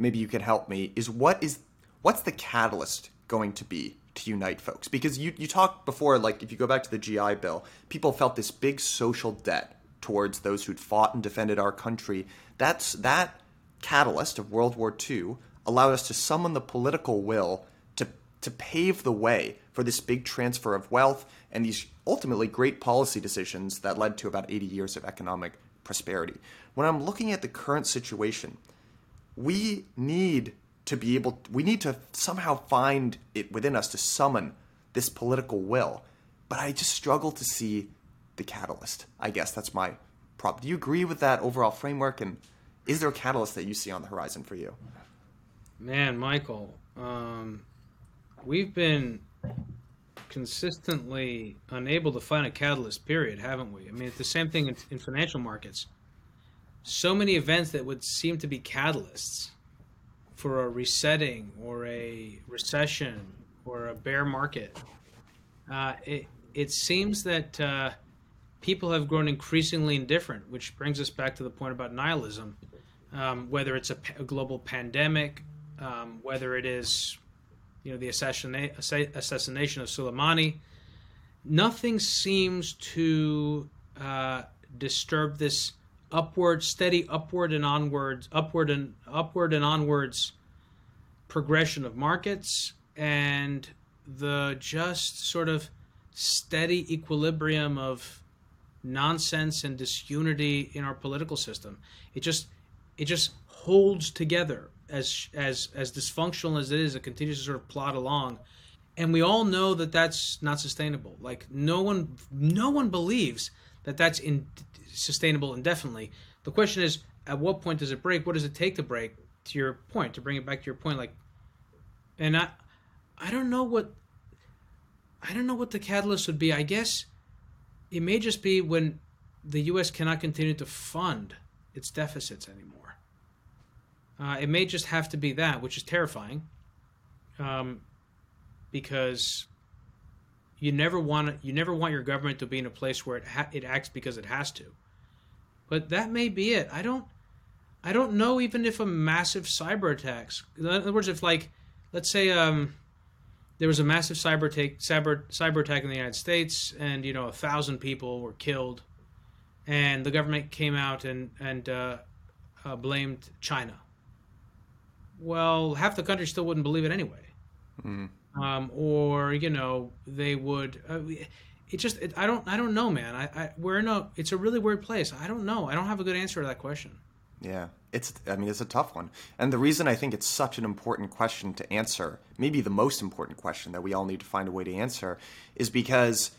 Maybe you could help me, is what is what's the catalyst going to be to unite folks? Because you, you talked before, like if you go back to the G I Bill, people felt this big social debt towards those who'd fought and defended our country. That's that catalyst of World War Two allowed us to summon the political will to to pave the way for this big transfer of wealth and these ultimately great policy decisions that led to about eighty years of economic prosperity. When I'm looking at the current situation, we need to be able, we need to somehow find it within us to summon this political will. But I just struggle to see the catalyst. I guess that's my problem. Do you agree with that overall framework? And is there a catalyst that you see on the horizon for you? Man, Michael, um, we've been consistently unable to find a catalyst, period, haven't we? I mean, it's the same thing in, in financial markets. So many events that would seem to be catalysts for a resetting or a recession or a bear market. Uh, it, it seems that uh, people have grown increasingly indifferent, which brings us back to the point about nihilism, um, whether it's a, p- a global pandemic, um, whether it is, you know, the assassina- assassination of Soleimani. Nothing seems to uh, disturb this upward, steady upward and onwards, upward and upward and onwards progression of markets, and the just sort of steady equilibrium of nonsense and disunity in our political system. It just it just holds together, as as as dysfunctional as it is. It continues to sort of plod along, and we all know that that's not sustainable. Like no one no one believes that that's in. sustainable indefinitely. The question is, at what point does it break? What does it take to break? To your point, to bring it back to your point, like, and I, I don't know what, I don't know what the catalyst would be. I guess it may just be when the U S cannot continue to fund its deficits anymore. Uh, it may just have to be that, which is terrifying, um, because you never want you never want your government to be in a place where it ha- it acts because it has to. But that may be it. I don't, I don't know even if a massive cyber attacks. In other words, if like, let's say um, there was a massive cyber take, cyber cyber attack in the United States, and you know a thousand people were killed, and the government came out and and uh, uh, blamed China. Well, half the country still wouldn't believe it anyway, mm. um, or you know they would. Uh, it just it, I don't I don't know, man. I, I we're in a it's a really weird place. I don't know. I don't have a good answer to that question. Yeah. It's, I mean, it's a tough one. And the reason I think it's such an important question to answer, maybe the most important question that we all need to find a way to answer, is because,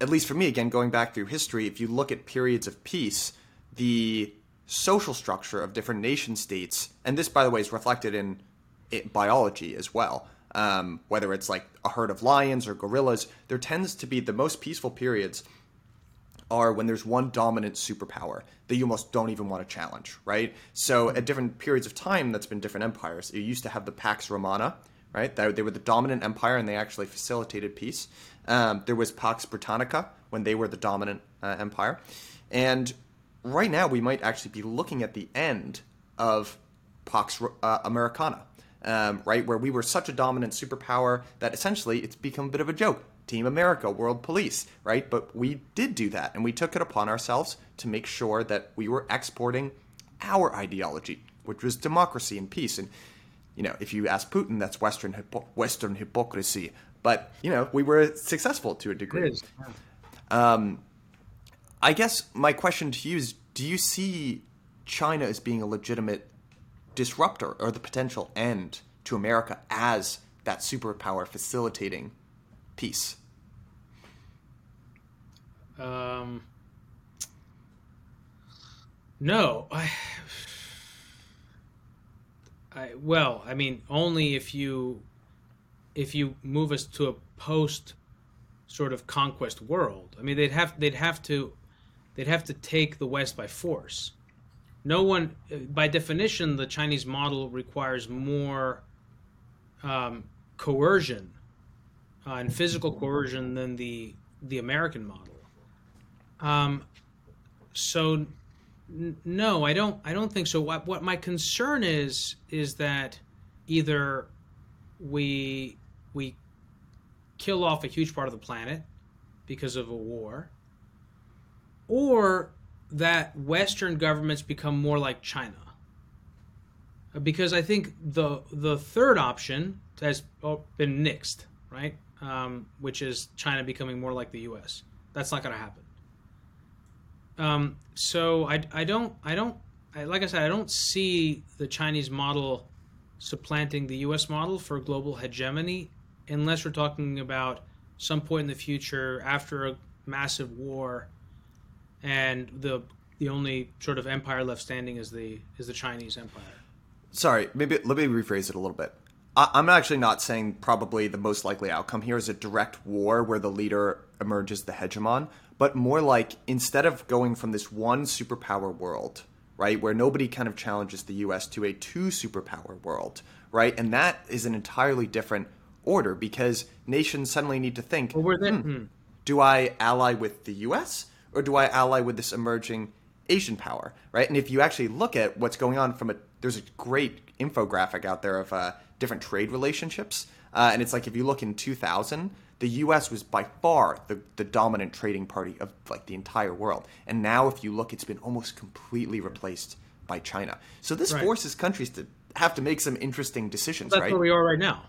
at least for me, again, going back through history, if you look at periods of peace, the social structure of different nation states, and this, by the way, is reflected in biology as well, um, whether it's like a herd of lions or gorillas, there tends to be the most peaceful periods are when there's one dominant superpower that you almost don't even want to challenge, right? So at different periods of time, that's been different empires. You used to have the Pax Romana, right? They were the dominant empire, and they actually facilitated peace. Um, there was Pax Britannica when they were the dominant uh, empire. And right now, we might actually be looking at the end of Pax uh, Americana, um, right? Where we were such a dominant superpower that essentially it's become a bit of a joke. Team America, world police, right? But we did do that, and we took it upon ourselves to make sure that we were exporting our ideology, which was democracy and peace. And, you know, if you ask Putin, that's Western hypo- Western hypocrisy. But, you know, we were successful to a degree. It is. Um, I guess my question to you is, do you see China as being a legitimate disruptor or the potential end to America as that superpower facilitating peace? Um, no, I, I, well, I mean, only if you, if you move us to a post sort of conquest world. I mean, they'd have, they'd have to, they'd have to take the West by force. No one, by definition, the Chinese model requires more, um, coercion Uh, and physical coercion than the the American model. Um, so n- no, I don't. I don't think so. What, what my concern is is that either we we kill off a huge part of the planet because of a war, or that Western governments become more like China. Because I think the the third option has been nixed, right? Um, which is China becoming more like the U S. That's not going to happen. Um, so I, I don't, I don't, I, like I said, I don't see the Chinese model supplanting the U S model for global hegemony, unless we're talking about some point in the future after a massive war, and the the only sort of empire left standing is the is the Chinese empire. Sorry, maybe let me rephrase it a little bit. I'm actually not saying probably the most likely outcome here is a direct war where the leader emerges the hegemon, but more like instead of going from this one superpower world, right, where nobody kind of challenges the U S to a two superpower world, right? And that is an entirely different order because nations suddenly need to think, well, hmm, hmm. do I ally with the U S or do I ally with this emerging Asian power, right? And if you actually look at what's going on from a, there's a great infographic out there of a, uh, different trade relationships. Uh, and it's like, if you look in two thousand, the U S was by far the, the dominant trading party of like the entire world. And now if you look, it's been almost completely replaced by China. So this right. forces countries to have to make some interesting decisions, well, that's right? That's where we are right now.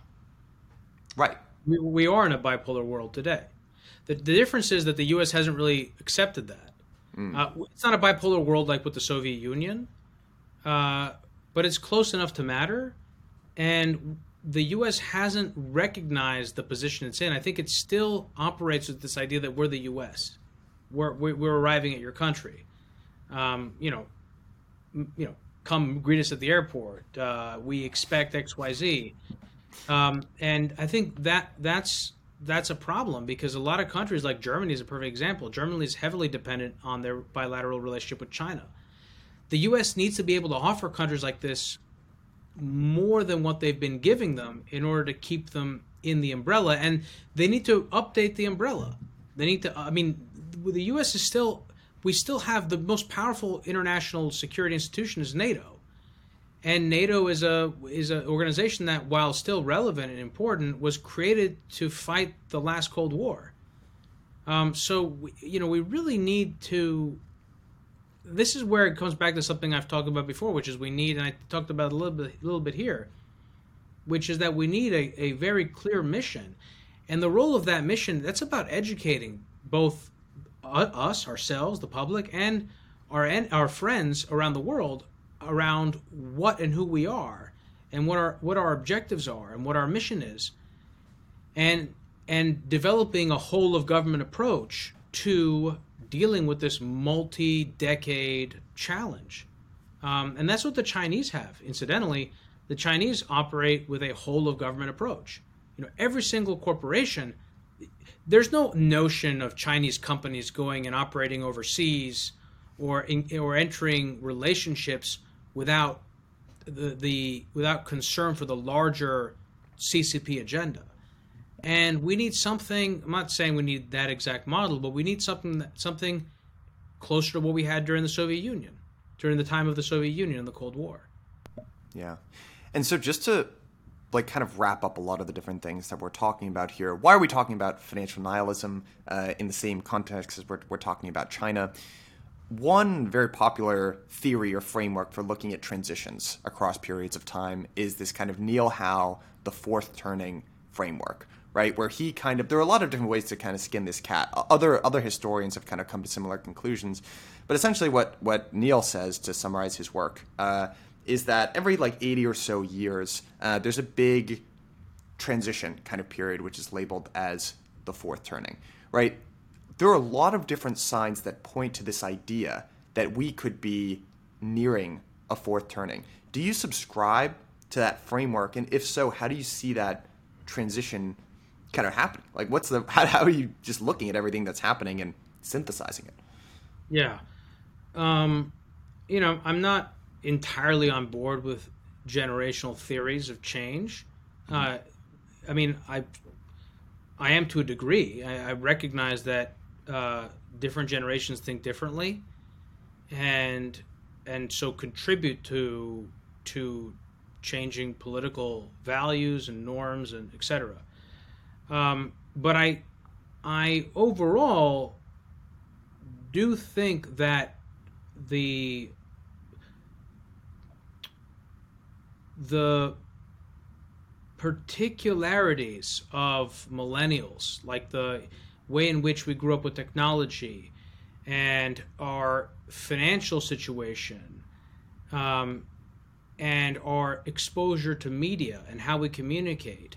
Right. We, we are in a bipolar world today. The, the difference is that the U S hasn't really accepted that. Mm. Uh, it's not a bipolar world like with the Soviet Union, uh, but it's close enough to matter. And the U S hasn't recognized the position it's in. I think it still operates with this idea that we're the U S. We're we're arriving at your country. Um, you know, you know, come greet us at the airport. Uh, we expect X, Y, Z. Um, and I think that that's that's a problem because a lot of countries, like Germany, is a perfect example. Germany is heavily dependent on their bilateral relationship with China. The U S needs to be able to offer countries like this more than what they've been giving them in order to keep them in the umbrella, and they need to update the umbrella. They need to, I mean, the U S is still, we still have the most powerful international security institution is NATO, And NATO is a is an organization that, while still relevant and important, was created to fight the last Cold War. Um, so, we, you know, we really need to. This is where it comes back to something I've talked about before, which is we need, and I talked about a little bit, a little bit here, which is that we need a, a very clear mission, and the role of that mission. That's about educating both us, ourselves, the public, and our our friends around the world around what and who we are, and what our what our objectives are, and what our mission is, and and developing a whole of government approach to dealing with this multi-decade challenge, um, and that's what the Chinese have. Incidentally, the Chinese operate with a whole of government approach. You know, every single corporation. There's no notion of Chinese companies going and operating overseas, or in, or entering relationships without the, the without concern for the larger C C P agenda. And we need something. I'm not saying we need that exact model, but we need something that, something closer to what we had during the Soviet Union, during the time of the Soviet Union and the Cold War. Yeah, and so just to like kind of wrap up a lot of the different things that we're talking about here. Why are we talking about financial nihilism uh, in the same context as we're, we're talking about China? One very popular theory or framework for looking at transitions across periods of time is this kind of Neil Howe, the fourth turning framework, right? Where he kind of, there are a lot of different ways to kind of skin this cat. Other other historians have kind of come to similar conclusions, but essentially what, what Neil says, to summarize his work, uh, is that every like eighty or so years, uh, there's a big transition kind of period, which is labeled as the fourth turning, right? There are a lot of different signs that point to this idea that we could be nearing a fourth turning. Do you subscribe to that framework? And if so, how do you see that transition kind of happening? Like, what's the, how, how are you just looking at everything that's happening and synthesizing it? Yeah. Um, you know, I'm not entirely on board with generational theories of change. Uh, I mean, I I am to a degree. I, I recognize that uh, different generations think differently, and and so contribute to to changing political values and norms and et cetera. Um, but I I overall do think that the the particularities of millennials, like the way in which we grew up with technology and our financial situation, um, and our exposure to media and how we communicate,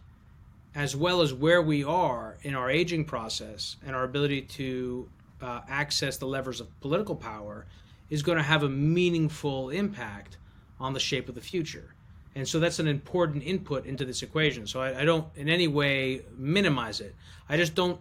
as well as where we are in our aging process and our ability to uh, access the levers of political power, is going to have a meaningful impact on the shape of the future. And so that's an important input into this equation. So I, I don't in any way minimize it. I just don't.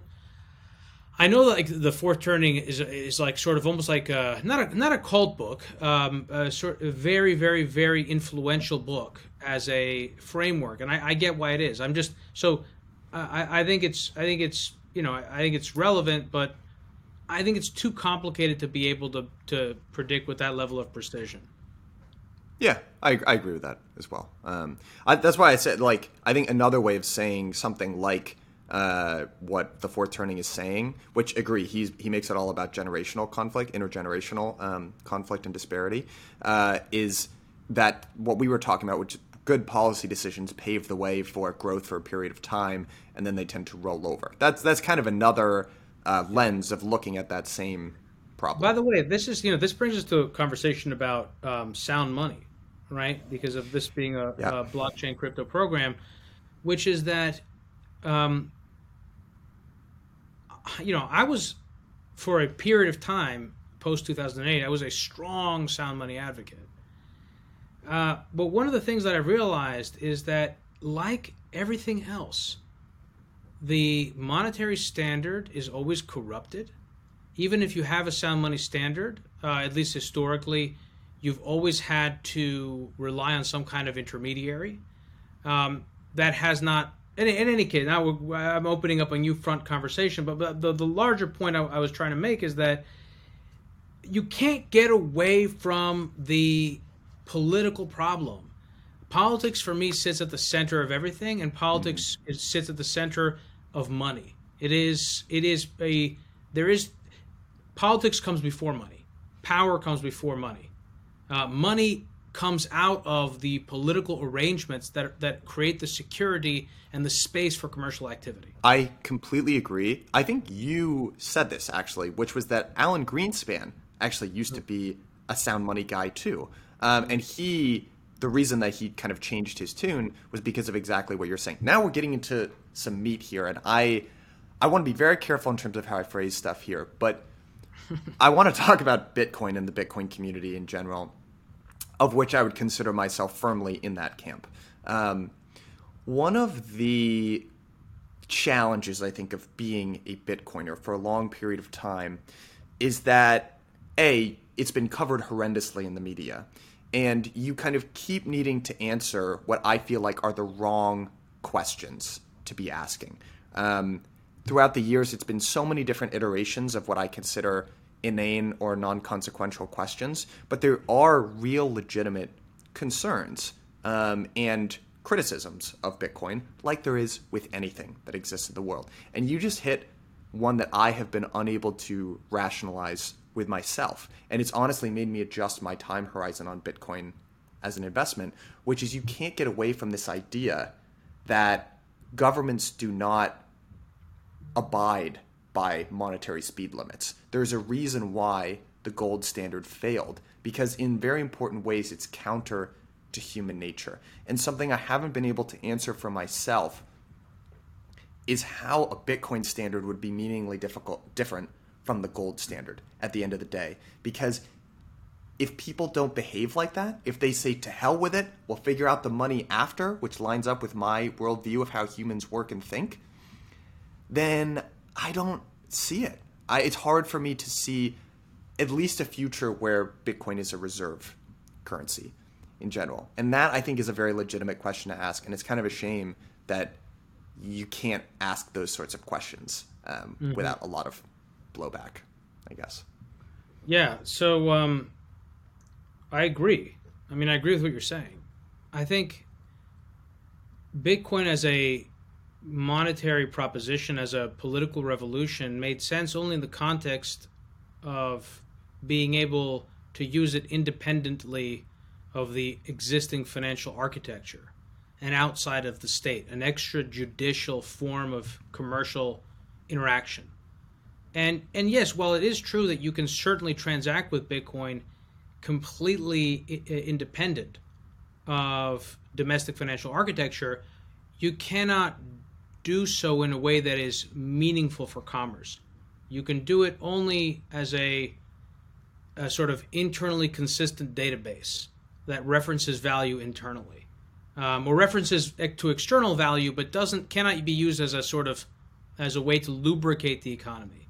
I know that like the fourth turning is is like sort of almost like a, not a not a cult book, um, a sort of very very very influential book as a framework, and I, I get why it is. I'm just so I, I think it's I think it's you know I think it's relevant, but I think it's too complicated to be able to to predict with that level of precision. Yeah, I, I agree with that as well. Um, I, that's why I said, like, I think another way of saying something like uh, what the fourth turning is saying, which agree, he's, he makes it all about generational conflict, intergenerational um, conflict and disparity, uh, is that what we were talking about, which good policy decisions pave the way for growth for a period of time, and then they tend to roll over. That's that's kind of another uh, lens of looking at that same problem. By the way, this is you know this brings us to a conversation about um, sound money, right? Because of this being a, yeah. a blockchain crypto program, which is that, um, you know, I was for a period of time post two thousand eight, I was a strong sound money advocate. Uh, but one of the things that I realized is that, like everything else, the monetary standard is always corrupted. Even if you have a sound money standard, uh, at least historically, you've always had to rely on some kind of intermediary. Um, that has not, in, in any case, now we're, I'm opening up a new front conversation, but, but the, the larger point I, I was trying to make is that you can't get away from the political problem politics for me sits at the center of everything, and politics mm-hmm. sits at the center of money. It is, it is a, there is, politics comes before money. Power comes before money. Uh, money comes out of the political arrangements that that create the security and the space for commercial activity. I completely agree. I think you said this, actually, which was that Alan Greenspan actually used to be a sound money guy, too. Um, and he, the reason that he kind of changed his tune was because of exactly what you're saying. Now we're getting into some meat here, and I, I want to be very careful in terms of how I phrase stuff here, but I want to talk about Bitcoin and the Bitcoin community in general, of which I would consider myself firmly in that camp. Um, one of the challenges, I think, of being a Bitcoiner for a long period of time is that, A, it's been covered horrendously in the media, and you kind of keep needing to answer what I feel like are the wrong questions to be asking. Um, throughout the years, it's been so many different iterations of what I consider inane or non-consequential questions, but there are real legitimate concerns um, and criticisms of Bitcoin, like there is with anything that exists in the world. And you just hit one that I have been unable to rationalize with myself. And it's honestly made me adjust my time horizon on Bitcoin as an investment, which is you can't get away from this idea that governments do not abide by monetary speed limits. There's a reason why the gold standard failed, because in very important ways, it's counter to human nature. And something I haven't been able to answer for myself is how a Bitcoin standard would be meaningfully difficult, different from the gold standard at the end of the day. Because if people don't behave like that, if they say to hell with it, we'll figure out the money after, which lines up with my worldview of how humans work and think, then I don't see it. I, it's hard for me to see at least a future where Bitcoin is a reserve currency in general. And that, I think, is a very legitimate question to ask. And it's kind of a shame that you can't ask those sorts of questions um, mm-hmm. without a lot of blowback, I guess. Yeah. So um, I agree. I mean, I agree with what you're saying. I think Bitcoin as a monetary proposition, as a political revolution, made sense only in the context of being able to use it independently of the existing financial architecture and outside of the state, an extrajudicial form of commercial interaction. And and yes, while it is true that you can certainly transact with Bitcoin completely i- independent of domestic financial architecture, you cannot do so in a way that is meaningful for commerce. You can do it only as a, a sort of internally consistent database that references value internally, um, or references to external value, but doesn't cannot be used as a sort of as a way to lubricate the economy.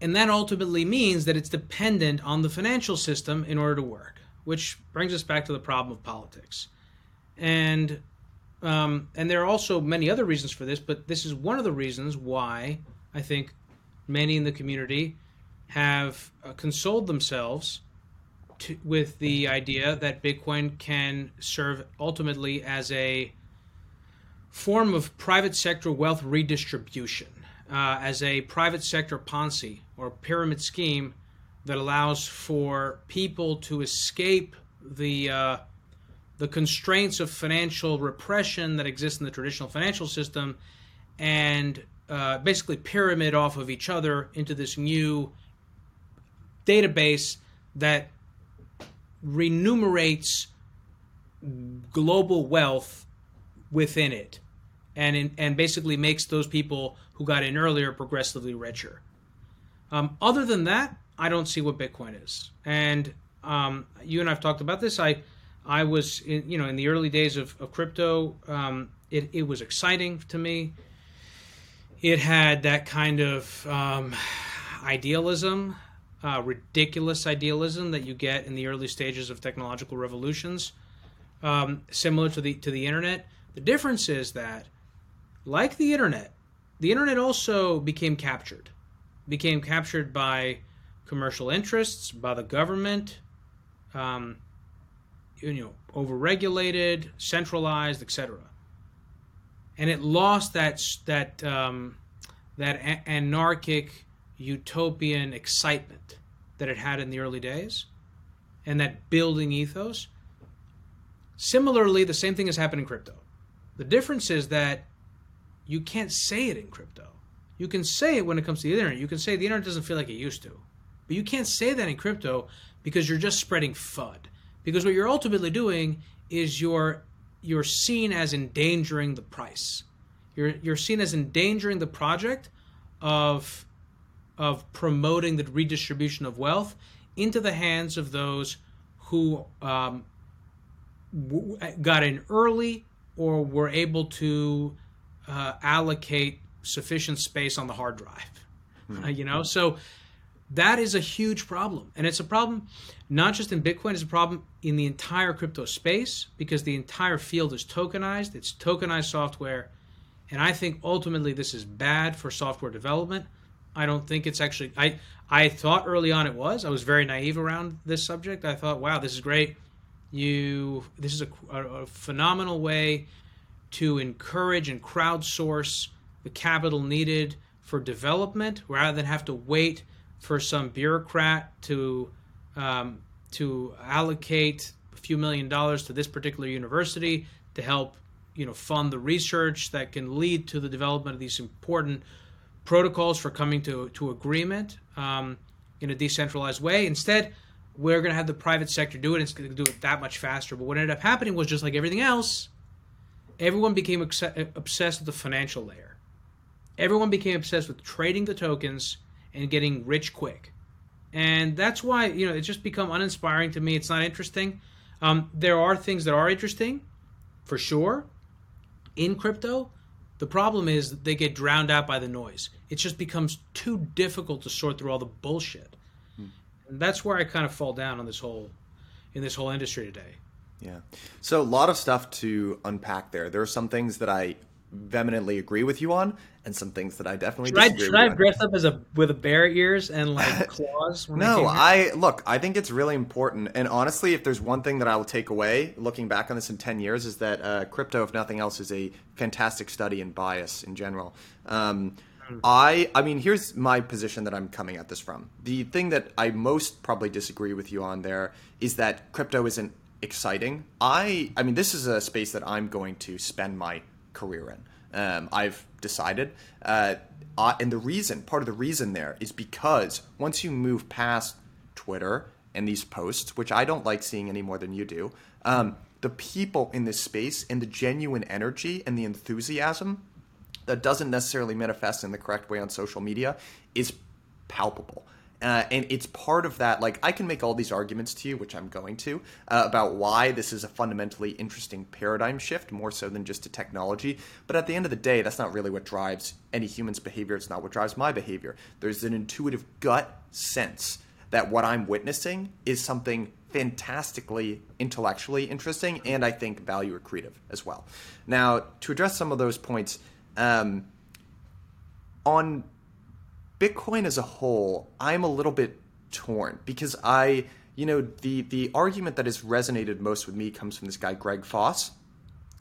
And that ultimately means that it's dependent on the financial system in order to work, which brings us back to the problem of politics. And Um, and there are also many other reasons for this, but this is one of the reasons why I think many in the community have uh, consoled themselves to, with the idea that Bitcoin can serve ultimately as a form of private sector wealth redistribution, uh, as a private sector Ponzi or pyramid scheme that allows for people to escape the uh, the constraints of financial repression that exist in the traditional financial system and uh, basically pyramid off of each other into this new database that remunerates global wealth within it and in, and basically makes those people who got in earlier progressively richer. Um, other than that, I don't see what Bitcoin is. And um, you and I have talked about this. I I was, in, you know, in the early days of, of crypto, um, it, it was exciting to me. It had that kind of um, idealism, uh, ridiculous idealism that you get in the early stages of technological revolutions, um, similar to the to the internet. The difference is that, like the internet, the internet also became captured, became captured by commercial interests, by the government. Um, you know, overregulated, centralized, et cetera. And it lost that that um, that a- anarchic, utopian excitement that it had in the early days, and that building ethos. Similarly, the same thing has happened in crypto. The difference is that you can't say it in crypto. You can say it when it comes to the internet. You can say the internet doesn't feel like it used to. But you can't say that in crypto because you're just spreading FUD. Because what you're ultimately doing is you're you're seen as endangering the price. You're you're seen as endangering the project of of promoting the redistribution of wealth into the hands of those who um, w- got in early or were able to uh, allocate sufficient space on the hard drive. Mm-hmm. Uh, you know, so that is a huge problem. And it's a problem not just in Bitcoin, it's a problem in the entire crypto space because the entire field is tokenized. It's tokenized software. And I think ultimately this is bad for software development. I don't think it's actually, I I thought early on it was, I was very naive around this subject. I thought, wow, this is great. You, this is a, a, a phenomenal way to encourage and crowdsource the capital needed for development rather than have to wait for some bureaucrat to um, to allocate a few million dollars to this particular university to help, you know, fund the research that can lead to the development of these important protocols for coming to, to agreement um, in a decentralized way. Instead, we're going to have the private sector do it. It's going to do it that much faster. But what ended up happening was just like everything else, everyone became ex- obsessed with the financial layer. Everyone became obsessed with trading the tokens and getting rich quick. And that's why, you know, it's just become uninspiring to me. It's not interesting. Um, there are things that are interesting, for sure, in crypto. The problem is they get drowned out by the noise. It just becomes too difficult to sort through all the bullshit. Hmm. And that's where I kind of fall down on this whole, in this whole industry today. Yeah. So a lot of stuff to unpack there. There are some things that I vehemently agree with you on, and some things that I definitely should disagree I, should with I dress on. Up as a with a bear ears and like claws? No, I, I look. I think it's really important, and honestly, if there's one thing that I will take away looking back on this in ten years, is that uh, crypto, if nothing else, is a fantastic study in bias in general. Um, I, I mean, here's my position that I'm coming at this from. The thing that I most probably disagree with you on there is that crypto isn't exciting. I, I mean, this is a space that I'm going to spend my career in. Um, I've decided. Uh, uh, and the reason, part of the reason there is because once you move past Twitter and these posts, which I don't like seeing any more than you do, um, the people in this space and the genuine energy and the enthusiasm that doesn't necessarily manifest in the correct way on social media is palpable. Uh, and it's part of that, like, I can make all these arguments to you, which I'm going to, uh, about why this is a fundamentally interesting paradigm shift, more so than just a technology. But at the end of the day, that's not really what drives any human's behavior. It's not what drives my behavior. There's an intuitive gut sense that what I'm witnessing is something fantastically intellectually interesting and I think value accretive as well. Now, to address some of those points, um, on Bitcoin as a whole, I'm a little bit torn because I, you know, the the argument that has resonated most with me comes from this guy, Greg Foss.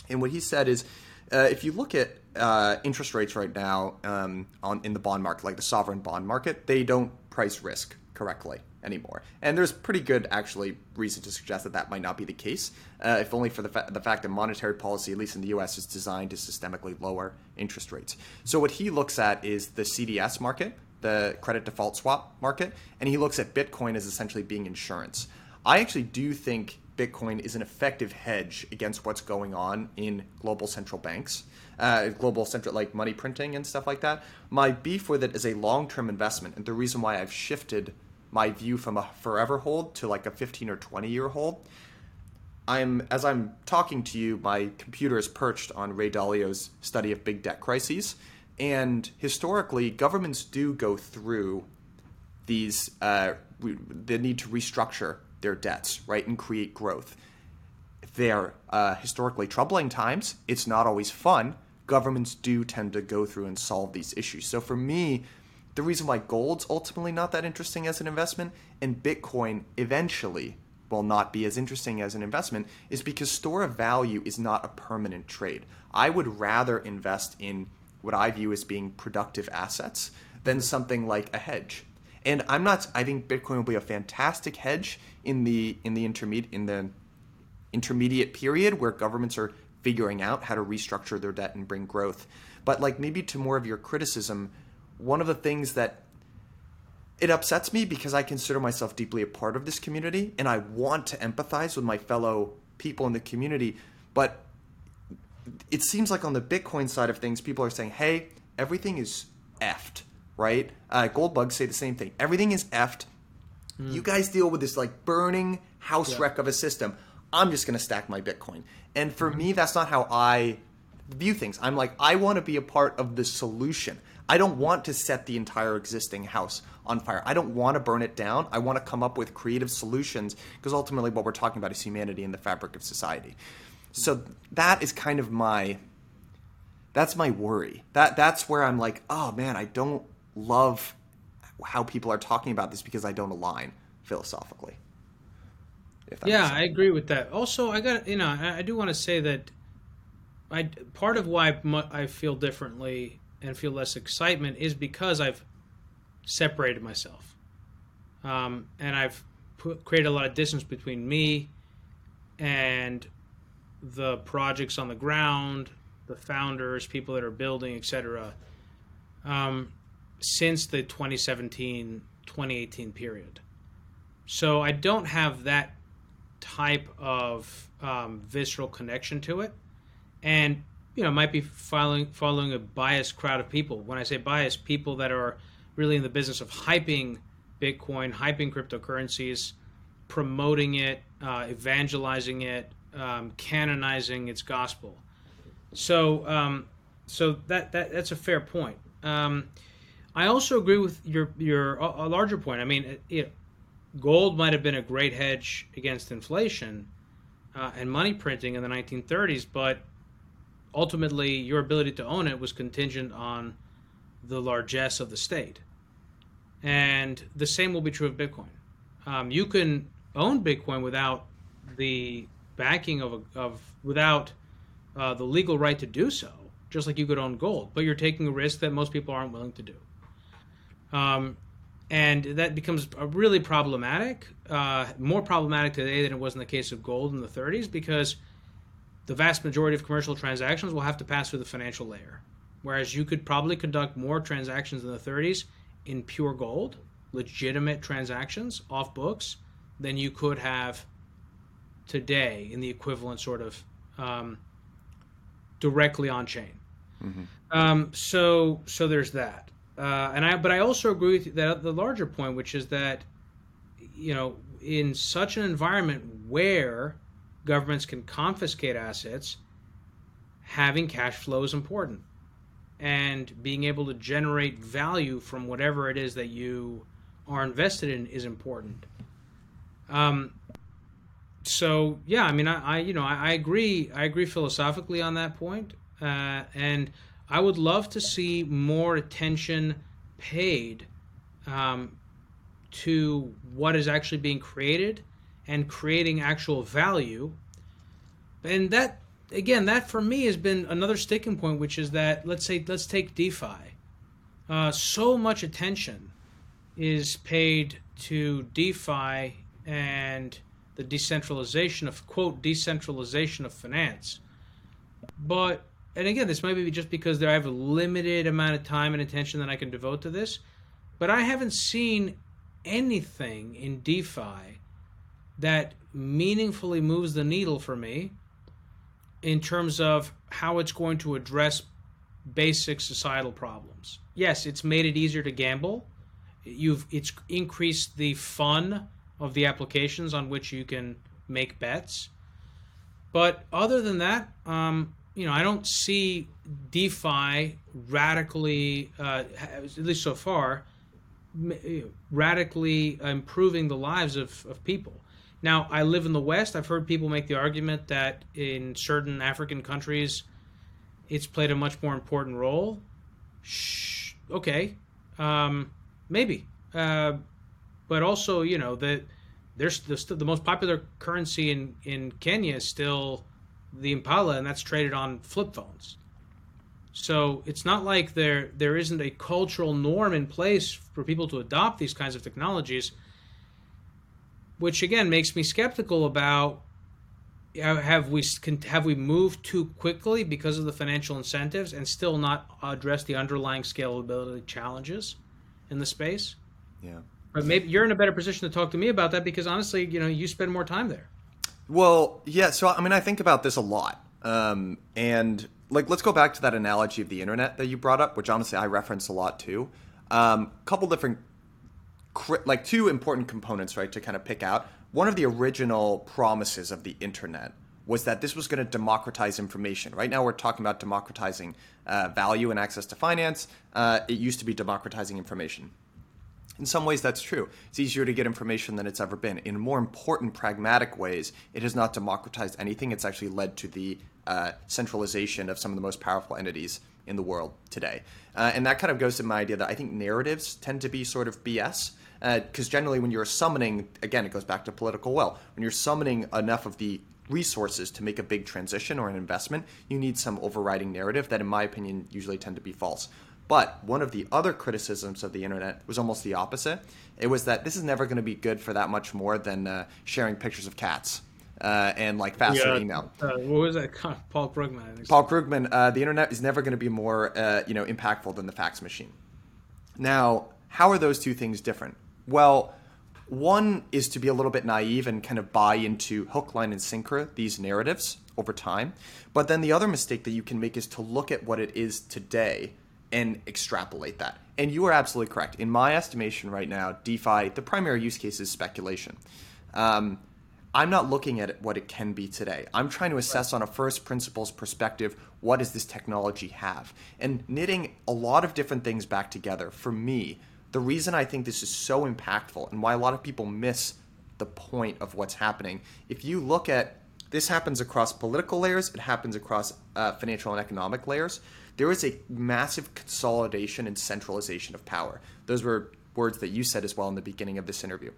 And what he said is, uh, if you look at uh, interest rates right now um, on in the bond market, like the sovereign bond market, they don't price risk correctly anymore. And there's pretty good, actually, reason to suggest that that might not be the case, uh, if only for the, fa- the fact that monetary policy, at least in the U S, is designed to systemically lower interest rates. So what he looks at is the C D S market, the credit default swap market, and he looks at Bitcoin as essentially being insurance. I actually do think Bitcoin is an effective hedge against what's going on in global central banks, uh, global central like money printing and stuff like that. My beef with it is a long-term investment, and the reason why I've shifted my view from a forever hold to like a fifteen or twenty year hold. I'm as I'm talking to you, my computer is perched on Ray Dalio's study of big debt crises. And historically, governments do go through these, uh, the need to restructure their debts, right, and create growth. They're uh, historically troubling times. It's not always fun. Governments do tend to go through and solve these issues. So for me, the reason why gold's ultimately not that interesting as an investment and Bitcoin eventually will not be as interesting as an investment is because store of value is not a permanent trade. I would rather invest in what I view as being productive assets than something like a hedge. And I'm not, I think Bitcoin will be a fantastic hedge in the in the intermediate in the intermediate period where governments are figuring out how to restructure their debt and bring growth. But like maybe to more of your criticism, one of the things that it upsets me because I consider myself deeply a part of this community and I want to empathize with my fellow people in the community. But it seems like on the Bitcoin side of things, people are saying, hey, everything is effed, right? Uh, gold bugs say the same thing. Everything is effed. Mm. You guys deal with this like burning house yeah. wreck of a system. I'm just going to stack my Bitcoin. And for mm. me, that's not how I view things. I'm like, I want to be a part of the solution. I don't want to set the entire existing house on fire. I don't want to burn it down. I want to come up with creative solutions because ultimately what we're talking about is humanity and the fabric of society. So that is kind of my, that's my worry. That that's where I'm like, oh man, I don't love how people are talking about this because I don't align philosophically. If that yeah, I agree with that. Also, I got, you know, I do want to say that I, part of why I feel differently and feel less excitement is because I've separated myself. Um, and I've put, created a lot of distance between me and the projects on the ground, the founders, people that are building, et cetera, um, since the twenty seventeen, twenty eighteen period. So I don't have that type of um, visceral connection to it. And, you know, might be following, following a biased crowd of people. When I say biased, people that are really in the business of hyping Bitcoin, hyping cryptocurrencies, promoting it, uh, evangelizing it, um, canonizing its gospel. So um, so that, that that's a fair point. Um, I also agree with your, your a larger point. I mean, it, it, gold might have been a great hedge against inflation uh, and money printing in the nineteen thirties, but ultimately, your ability to own it was contingent on the largesse of the state. And the same will be true of Bitcoin. Um, you can own Bitcoin without the backing of, a, of without uh, the legal right to do so, just like you could own gold, but you're taking a risk that most people aren't willing to do. Um, and that becomes a really problematic, uh, more problematic today than it was in the case of gold in the thirties, because the vast majority of commercial transactions will have to pass through the financial layer, whereas you could probably conduct more transactions in the thirties in pure gold, legitimate transactions off books, than you could have today in the equivalent sort of um, directly on chain. Mm-hmm. Um, so, so there's that, uh, and I. But I also agree with you that the larger point, which is that, you know, in such an environment where governments can confiscate assets, having cash flow is important. And being able to generate value from whatever it is that you are invested in is important. Um, so, yeah, I mean, I, I you know, I, I agree. I agree philosophically on that point. Uh, and I would love to see more attention paid um, to what is actually being created and creating actual value. And that, again, that for me has been another sticking point, which is that, let's say, let's take DeFi. Uh, so much attention is paid to DeFi and the decentralization of, quote, decentralization of finance. But, and again, this might be just because there I have a limited amount of time and attention that I can devote to this, but I haven't seen anything in DeFi that meaningfully moves the needle for me in terms of how it's going to address basic societal problems. Yes, it's made it easier to gamble. You've it's increased the fun of the applications on which you can make bets. But other than that, um, you know, I don't see DeFi radically, uh, at least so far, radically improving the lives of, of people. Now, I live in the West. I've heard people make the argument that in certain African countries, it's played a much more important role. Shh, okay, um, maybe. Uh, but also, you know, the, There's the, the most popular currency in, in Kenya is still the Impala, and that's traded on flip phones. So it's not like there there isn't a cultural norm in place for people to adopt these kinds of technologies, which again makes me skeptical about have we have we moved too quickly because of the financial incentives and still not address the underlying scalability challenges in the space. Yeah. But maybe you're in a better position to talk to me about that, because honestly, you know, you spend more time there. Well, yeah. So, I mean, I think about this a lot. Um, and like, let's go back to that analogy of the internet that you brought up, which honestly I reference a lot too. Um, couple different, like two important components, right, to kind of pick out. One of the original promises of the internet was that this was going to democratize information. Right now we're talking about democratizing uh, value and access to finance. Uh, it used to be democratizing information. In some ways, that's true. It's easier to get information than it's ever been. In more important, pragmatic ways, it has not democratized anything. It's actually led to the uh, centralization of some of the most powerful entities in the world today. Uh, and that kind of goes to my idea that I think narratives tend to be sort of B S, because uh, generally when you're summoning, again, it goes back to political will, when you're summoning enough of the resources to make a big transition or an investment, you need some overriding narrative that, in my opinion, usually tend to be false. But one of the other criticisms of the internet was almost the opposite. It was that this is never going to be good for that much more than uh, sharing pictures of cats uh, and like faster yeah. email. Uh, what was that? Paul Krugman. I think Paul so. Krugman. Uh, the internet is never going to be more uh, you know, impactful than the fax machine. Now, how are those two things different? Well, one is to be a little bit naive and kind of buy into hook, line, and sinker these narratives over time. But then the other mistake that you can make is to look at what it is today and extrapolate that. And you are absolutely correct. In my estimation right now, DeFi, the primary use case is speculation. Um, I'm not looking at what it can be today. I'm trying to assess on a first principles perspective, what does this technology have? And knitting a lot of different things back together. For me, the reason I think this is so impactful and why a lot of people miss the point of what's happening, if you look at this happens across political layers, it happens across uh, financial and economic layers. There is a massive consolidation and centralization of power. Those were words that you said as well in the beginning of this interview.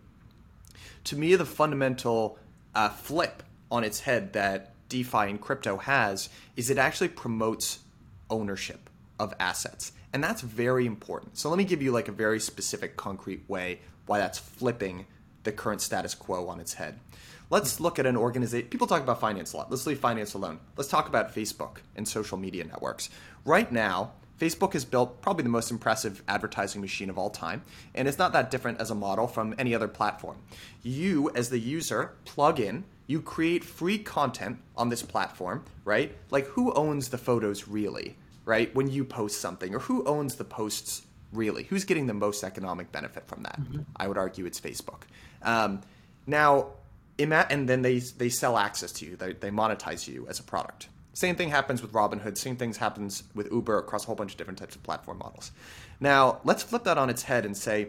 To me, the fundamental uh, flip on its head that DeFi and crypto has is it actually promotes ownership of assets. And that's very important. So let me give you like a very specific, concrete way why that's flipping the current status quo on its head. Let's look at an organization. People talk about finance a lot. Let's leave finance alone. Let's talk about Facebook and social media networks. Right now, Facebook has built probably the most impressive advertising machine of all time, and it's not that different as a model from any other platform. You, as the user, plug in, you create free content on this platform, right? Like, who owns the photos really, right? When you post something, or who owns the posts really? Who's getting the most economic benefit from that? Mm-hmm. I would argue it's Facebook. Um, now, And then they they sell access to you. They, they monetize you as a product. Same thing happens with Robinhood. Same thing happens with Uber across a whole bunch of different types of platform models. Now, let's flip that on its head and say,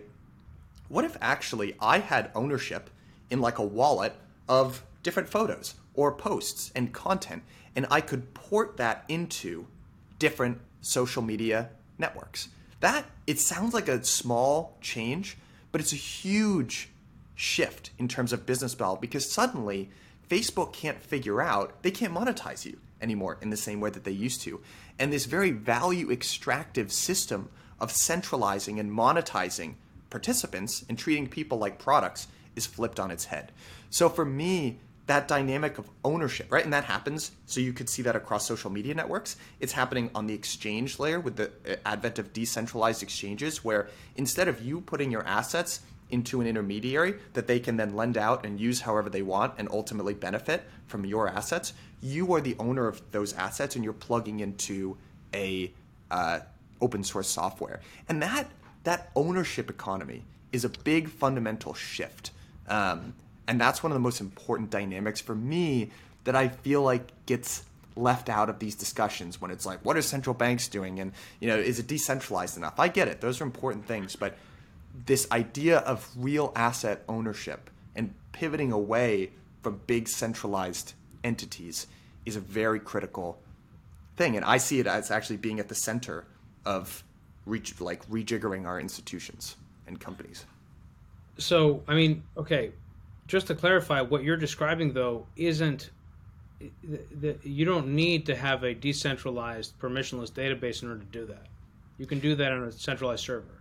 what if actually I had ownership in like a wallet of different photos or posts and content, and I could port that into different social media networks? That, it sounds like a small change, but it's a huge shift in terms of business model, because suddenly Facebook can't figure out, they can't monetize you anymore in the same way that they used to. And this very value extractive system of centralizing and monetizing participants and treating people like products is flipped on its head. So for me, that dynamic of ownership, right? And that happens. So you could see that across social media networks. It's happening on the exchange layer with the advent of decentralized exchanges, where instead of you putting your assets into an intermediary that they can then lend out and use however they want and ultimately benefit from your assets, you are the owner of those assets and you're plugging into a uh, open source software. And that that ownership economy is a big fundamental shift. Um, and that's one of the most important dynamics for me that I feel like gets left out of these discussions when it's like, what are central banks doing? And, you know, is it decentralized enough? I get it. Those are important things. But this idea of real asset ownership and pivoting away from big centralized entities is a very critical thing. And I see it as actually being at the center of re- like rejiggering our institutions and companies. So, I mean, okay, just to clarify, what you're describing, though, isn't the, the, you don't need to have a decentralized, permissionless database in order to do that. You can do that on a centralized server.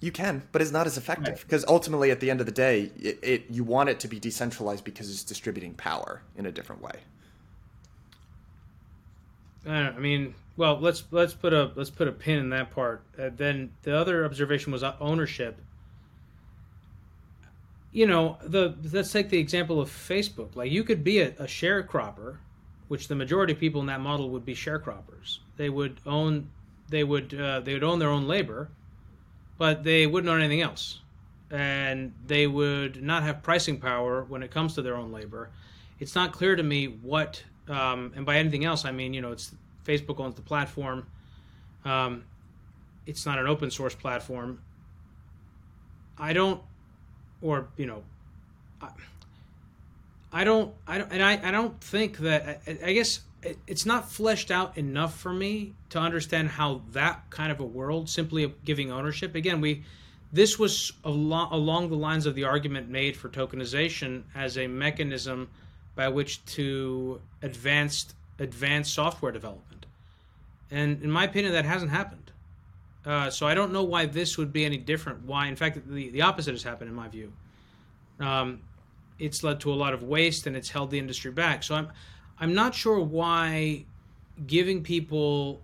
You can, but it's not as effective because right. ultimately, at the end of the day, it, it you want it to be decentralized because it's distributing power in a different way. I, don't, I mean, well, let's let's put a let's put a pin in that part. Uh, then the other observation was ownership. You know, the let's take the example of Facebook. Like, you could be a, a sharecropper, which the majority of people in that model would be sharecroppers. They would own they would uh, they would own their own labor, but they wouldn't own anything else, and they would not have pricing power when it comes to their own labor. It's not clear to me what. Um, and by anything else, I mean, you know, it's Facebook owns the platform. Um, it's not an open source platform. I don't, or, you know, I, I don't, I don't, and I, I don't think that, I, I guess it, it's not fleshed out enough for me to understand how that kind of a world, simply giving ownership. Again, we, this was al- along the lines of the argument made for tokenization as a mechanism by which to advanced advanced software development, and in my opinion, that hasn't happened. Uh, so I don't know why this would be any different. Why, in fact, the, the opposite has happened in my view. Um, it's led to a lot of waste, and it's held the industry back. So I'm I'm not sure why giving people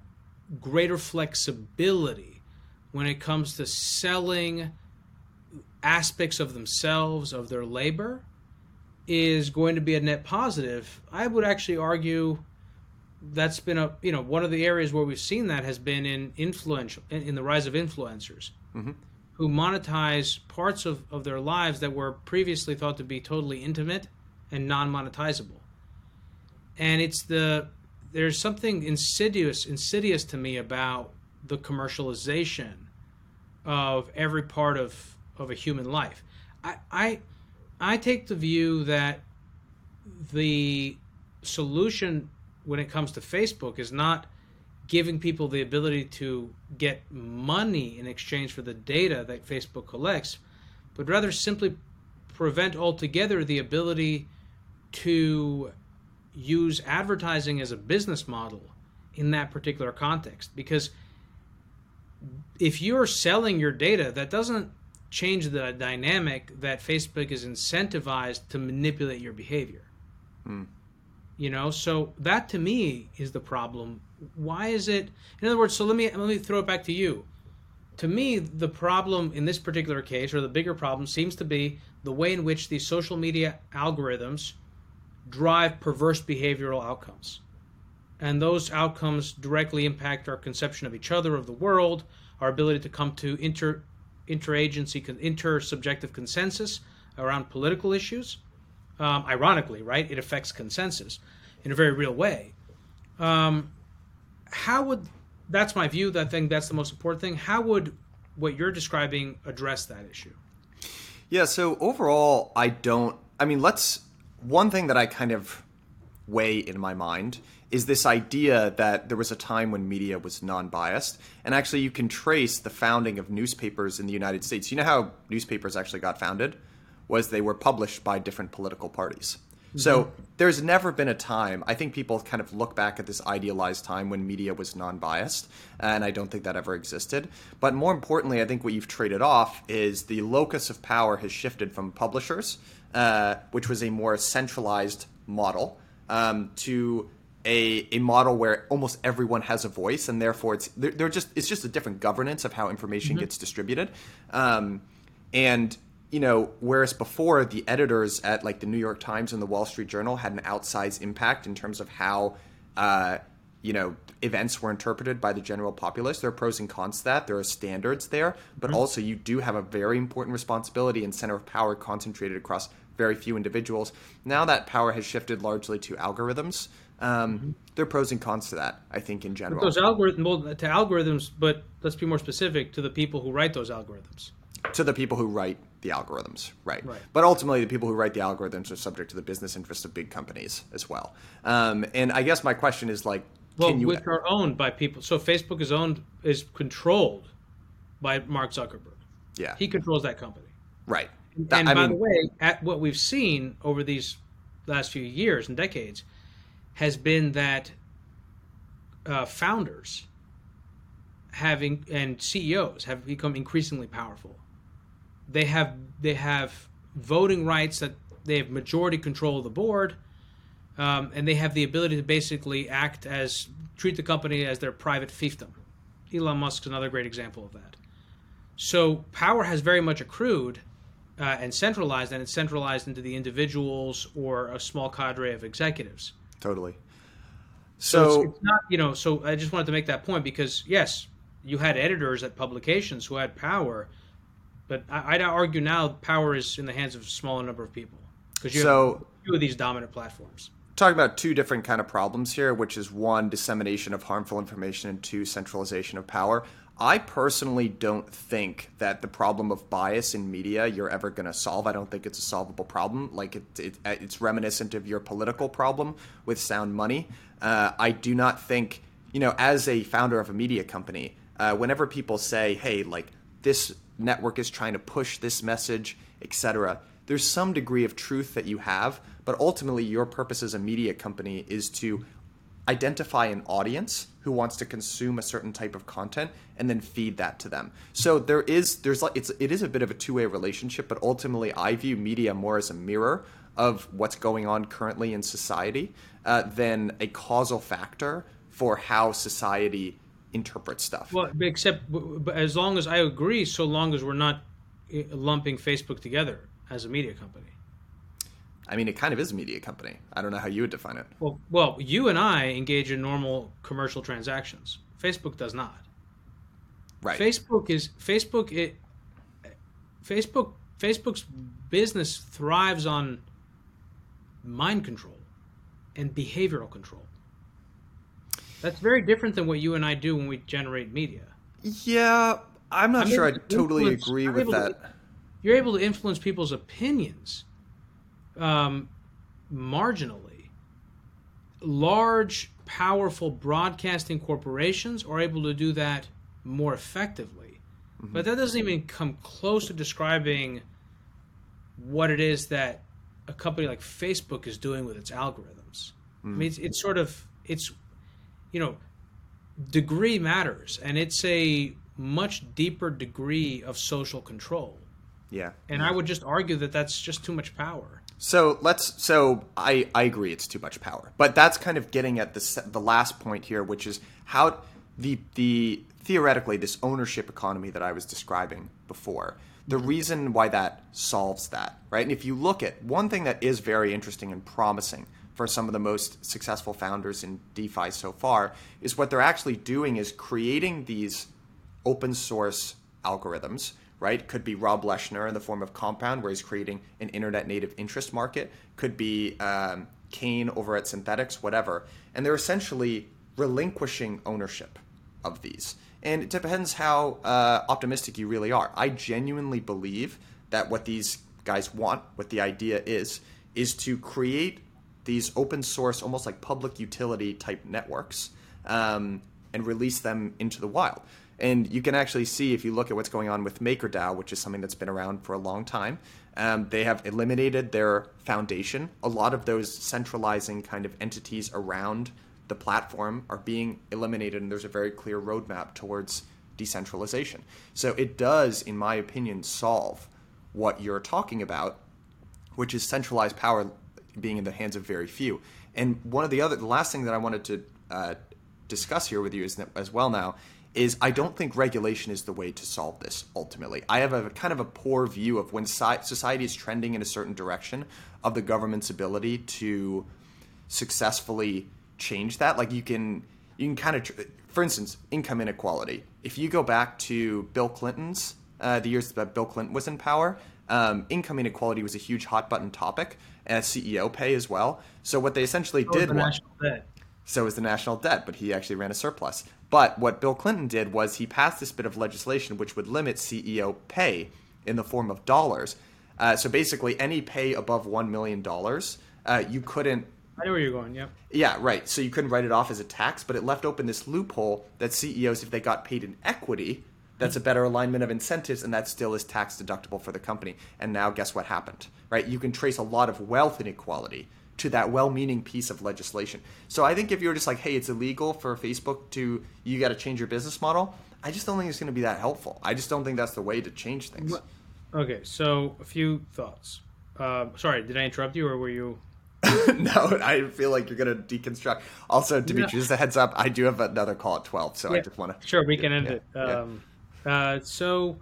greater flexibility when it comes to selling aspects of themselves, of their labor, is going to be a net positive. I would actually argue that's been a, you know, one of the areas where we've seen that has been in influential, in, in the rise of influencers mm-hmm. who monetize parts of, of their lives that were previously thought to be totally intimate and non-monetizable. And it's the, there's something insidious, insidious to me about the commercialization of every part of, of a human life. I, I, I take the view that the solution when it comes to Facebook is not giving people the ability to get money in exchange for the data that Facebook collects, but rather simply prevent altogether the ability to use advertising as a business model in that particular context. Because if you're selling your data, that doesn't change the dynamic that Facebook is incentivized to manipulate your behavior. Hmm. You know, so that to me is the problem. Why is it, in other words, so let me let me throw it back to you. To me, the problem in this particular case, or the bigger problem, seems to be the way in which these social media algorithms drive perverse behavioral outcomes. And those outcomes directly impact our conception of each other, of the world, our ability to come to inter interagency, intersubjective consensus around political issues. Um, ironically, right? It affects consensus in a very real way. Um, how would, that's my view, I think that's the most important thing. How would what you're describing address that issue? Yeah, so overall, I don't, I mean, let's, one thing that I kind of weigh in my mind is this idea that there was a time when media was non-biased. And actually, you can trace the founding of newspapers in the United States. You know how newspapers actually got founded? Was they were published by different political parties. Mm-hmm. So there's never been a time, I think people kind of look back at this idealized time when media was non-biased, and I don't think that ever existed. But more importantly, I think what you've traded off is the locus of power has shifted from publishers, uh, which was a more centralized model, um, to... A, a model where almost everyone has a voice, and therefore it's they're, they're just it's just a different governance of how information mm-hmm. gets distributed, um, and you know whereas before the editors at like the New York Times and the Wall Street Journal had an outsized impact in terms of how uh, you know events were interpreted by the general populace. There are pros and cons to that. There are standards there, but mm-hmm. also you do have a very important responsibility and center of power concentrated across very few individuals. Now that power has shifted largely to algorithms. Um, mm-hmm. There are pros and cons to that, I think, in general. But those algorithm, well, to algorithms, but let's be more specific, to the people who write those algorithms. To the people who write the algorithms, right. right. But ultimately, the people who write the algorithms are subject to the business interests of big companies as well. Um, and I guess my question is, like, well, can you... Well, which are owned by people. So Facebook is owned, is controlled by Mark Zuckerberg. Yeah. He controls that company. Right. That, and I by mean, the way, at what we've seen over these last few years and decades has been that uh, founders having and C E Os have become increasingly powerful. They have they have voting rights, that they have majority control of the board, um, and they have the ability to basically act as treat the company as their private fiefdom. Elon Musk is another great example of that. So power has very much accrued uh, and centralized, and it's centralized into the individuals or a small cadre of executives. Totally. So, so it's, it's not, you know. So I just wanted to make that point because yes. You had editors at publications who had power, but I'd argue now power is in the hands of a smaller number of people because you so, have two of these dominant platforms. Talking about two different kind of problems here, which is one, dissemination of harmful information, and two, centralization of power. I personally don't think that the problem of bias in media you're ever going to solve. I don't think it's a solvable problem. Like it, it, it's reminiscent of your political problem with sound money. Uh, I do not think, you know, as a founder of a media company, Uh, whenever people say, hey, like this network is trying to push this message, et cetera, there's some degree of truth that you have. But ultimately, your purpose as a media company is to identify an audience who wants to consume a certain type of content and then feed that to them. So there is there's like it's it is a bit of a two-way relationship. But ultimately, I view media more as a mirror of what's going on currently in society uh, than a causal factor for how society interpret stuff. Well, except as long as I agree, so long as we're not lumping Facebook together as a media company. I mean, it kind of is a media company. I don't know how you would define it. Well, well, you and I engage in normal commercial transactions. Facebook does not. Right. Facebook is Facebook. It, Facebook. Facebook's business thrives on mind control and behavioral control. That's very different than what you and I do when we generate media. Yeah, I'm not I'm sure I totally agree with that. To, you're able to influence people's opinions um, marginally. Large, powerful broadcasting corporations are able to do that more effectively. Mm-hmm. But that doesn't even come close to describing what it is that a company like Facebook is doing with its algorithms. Mm-hmm. I mean, it's, it's sort of... it's. You know, degree matters, and it's a much deeper degree of social control. Yeah. And I would just argue that that's just too much power. So let's. So I, I agree it's too much power. But that's kind of getting at the the last point here, which is how the the theoretically this ownership economy that I was describing before, the reason why that solves that, right? And if you look at one thing that is very interesting and promising for some of the most successful founders in DeFi so far, is what they're actually doing is creating these open source algorithms, right? Could be Rob Leshner in the form of Compound, where he's creating an internet native interest market. Could be um, Kane over at Synthetics, whatever. And they're essentially relinquishing ownership of these. And it depends how uh, optimistic you really are. I genuinely believe that what these guys want, what the idea is, is to create these open source, almost like public utility type networks, um, and release them into the wild. And you can actually see, if you look at what's going on with MakerDAO, which is something that's been around for a long time, um, they have eliminated their foundation. A lot of those centralizing kind of entities around the platform are being eliminated, and there's a very clear roadmap towards decentralization. So it does, in my opinion, solve what you're talking about, which is centralized power being in the hands of very few. And one of the other, the last thing that I wanted to uh, discuss here with you is, as well now, is I don't think regulation is the way to solve this ultimately. I have a kind of a poor view of when si- society is trending in a certain direction of the government's ability to successfully change that. Like you can, you can kind of, tr- for instance, income inequality. If you go back to Bill Clinton's, uh, the years that Bill Clinton was in power, um, income inequality was a huge hot button topic. And C E O pay as well. So what they essentially so did was the national debt. So was the national debt, but he actually ran a surplus. But what Bill Clinton did was he passed this bit of legislation which would limit C E O pay in the form of dollars. Uh, so basically, any pay above one million dollars, uh, you couldn't. I know where you're going. Yeah. Yeah. Right. So you couldn't write it off as a tax, but it left open this loophole that C E Os, if they got paid in equity, That's a better alignment of incentives, and that still is tax deductible for the company. And now guess what happened, right? You can trace a lot of wealth inequality to that well-meaning piece of legislation. So I think if you were just like, hey, it's illegal for Facebook to, you got to change your business model, I just don't think it's going to be that helpful. I just don't think that's the way to change things. Okay, so a few thoughts. Uh, sorry, did I interrupt you, or were you... No, I feel like you're going to deconstruct. Also, Dimitri, yeah. just a heads up, I do have another call at twelve, so yeah. I just want to... Sure, we can end yeah, it. Yeah. Um, uh, so,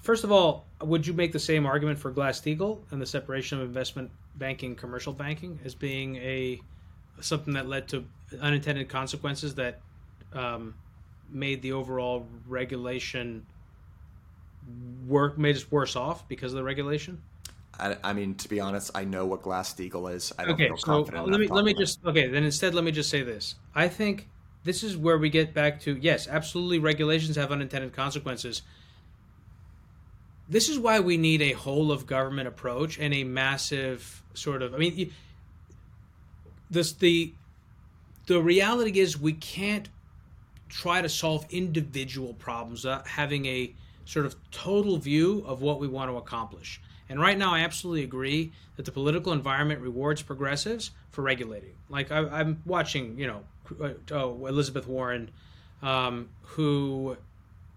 first of all, would you make the same argument for Glass-Steagall and the separation of investment banking, commercial banking, as being a something that led to unintended consequences that um, made the overall regulation work, made us worse off because of the regulation? I, I mean, to be honest, I know what Glass-Steagall is. I don't okay, feel confident so let me let me just okay. Then instead, let me just say this. I think this is where we get back to yes, absolutely, regulations have unintended consequences. This is why we need a whole of government approach and a massive sort of. I mean, this the the reality is we can't try to solve individual problems without having a sort of total view of what we want to accomplish. And right now, I absolutely agree that the political environment rewards progressives for regulating. Like I, I'm watching, you know, oh, Elizabeth Warren, um, who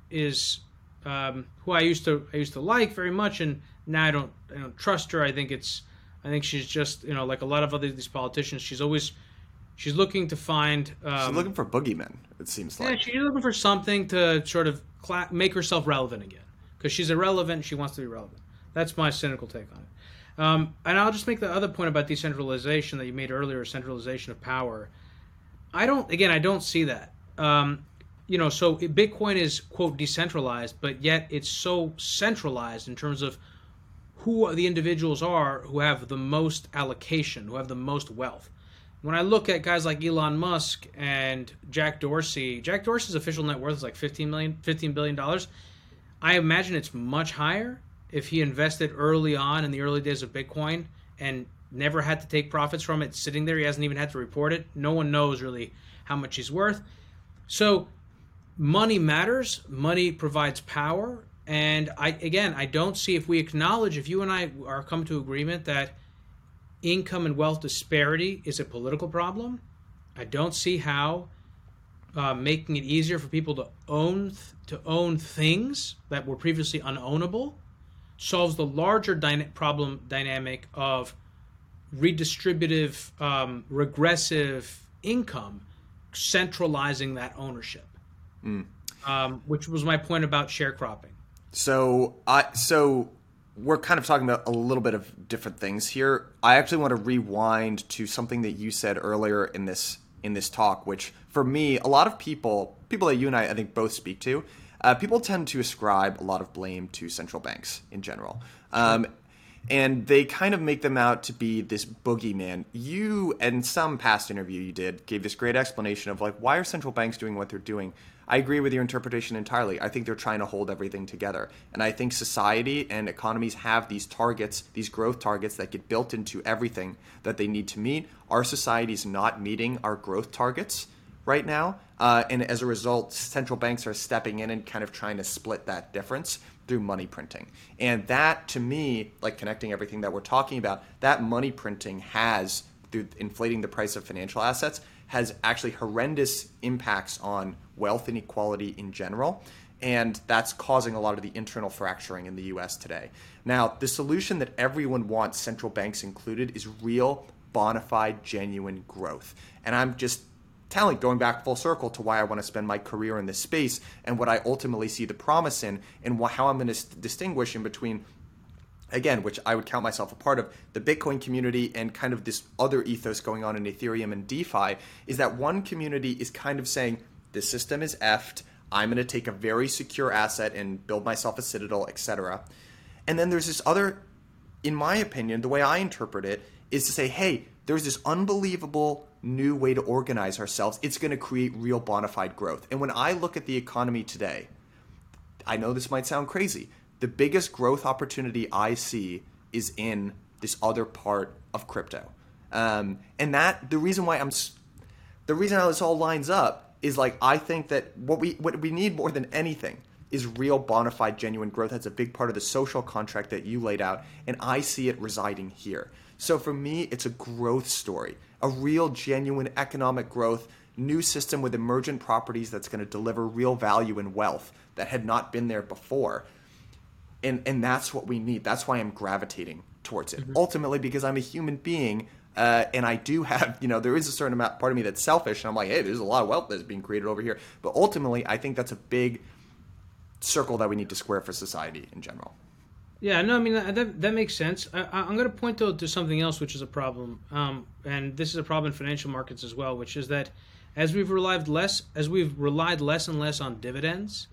is um, who I used to I used to like very much, and now I don't I don't trust her. I think it's I think she's just, you know, like a lot of other these politicians. She's always she's looking to find. Um, she's looking for boogeymen. It seems like. Yeah, she's looking for something to sort of cla- make herself relevant again, because she's irrelevant. She wants to be relevant. That's my cynical take on it. Um, and I'll just make the other point about decentralization that you made earlier, centralization of power. I don't, again, I don't see that. Um, you know, so Bitcoin is, quote, decentralized, but yet it's so centralized in terms of who the individuals are who have the most allocation, who have the most wealth. When I look at guys like Elon Musk and Jack Dorsey, Jack Dorsey's official net worth is like fifteen million, fifteen billion dollars. I imagine it's much higher. If he invested early on in the early days of Bitcoin and never had to take profits from it, sitting there, he hasn't even had to report it. No one knows really how much he's worth. So money matters. Money provides power. And I, again, I don't see if we acknowledge, if you and I are come to agreement that income and wealth disparity is a political problem, I don't see how uh, making it easier for people to own th- to own things that were previously unownable solves the larger dyna- problem dynamic of redistributive, um, regressive income, centralizing that ownership, mm. um, which was my point about sharecropping. So, I, so we're kind of talking about a little bit of different things here. I actually want to rewind to something that you said earlier in this in this talk, which for me, a lot of people, people that you and I, I think both speak to, Uh, people tend to ascribe a lot of blame to central banks in general. Um, and they kind of make them out to be this boogeyman. You, in some past interview you did, gave this great explanation of like, why are central banks doing what they're doing? I agree with your interpretation entirely. I think they're trying to hold everything together. And I think society and economies have these targets, these growth targets that get built into everything that they need to meet. Our society's not meeting our growth targets right now. Uh, and as a result, central banks are stepping in and kind of trying to split that difference through money printing. And that, to me, like connecting everything that we're talking about, that money printing has, through inflating the price of financial assets, has actually horrendous impacts on wealth inequality in general. And that's causing a lot of the internal fracturing in the U S today. Now, the solution that everyone wants, central banks included, is real, bona fide, genuine growth. And I'm just... talent, going back full circle to why I want to spend my career in this space and what I ultimately see the promise in and wh- how I'm going to distinguish in between, again, which I would count myself a part of, the Bitcoin community and kind of this other ethos going on in Ethereum and DeFi, is that one community is kind of saying, this system is effed, I'm going to take a very secure asset and build myself a citadel, et cetera. And then there's this other, in my opinion, the way I interpret it, is to say, hey, there's this unbelievable new way to organize ourselves. It's going to create real bona fide growth. And when I look at the economy today, I know this might sound crazy. The biggest growth opportunity I see is in this other part of crypto. Um, and that the reason why I'm the reason how this all lines up is like, I think that what we what we need more than anything is real, bona fide, genuine growth. That's a big part of the social contract that you laid out, and I see it residing here. So for me, it's a growth story, a real, genuine economic growth, new system with emergent properties that's going to deliver real value and wealth that had not been there before. And and that's what we need. That's why I'm gravitating towards it. Mm-hmm. Ultimately, because I'm a human being, uh, and I do have, you know, there is a certain amount, part of me that's selfish, and I'm like, hey, there's a lot of wealth that's being created over here. But ultimately, I think that's a big circle that we need to square for society in general. Yeah, no, I mean, that that makes sense. I, I'm going to point, though, to something else, which is a problem. Um, and this is a problem in financial markets as well, which is that as we've relied less, as we've relied less and less on dividends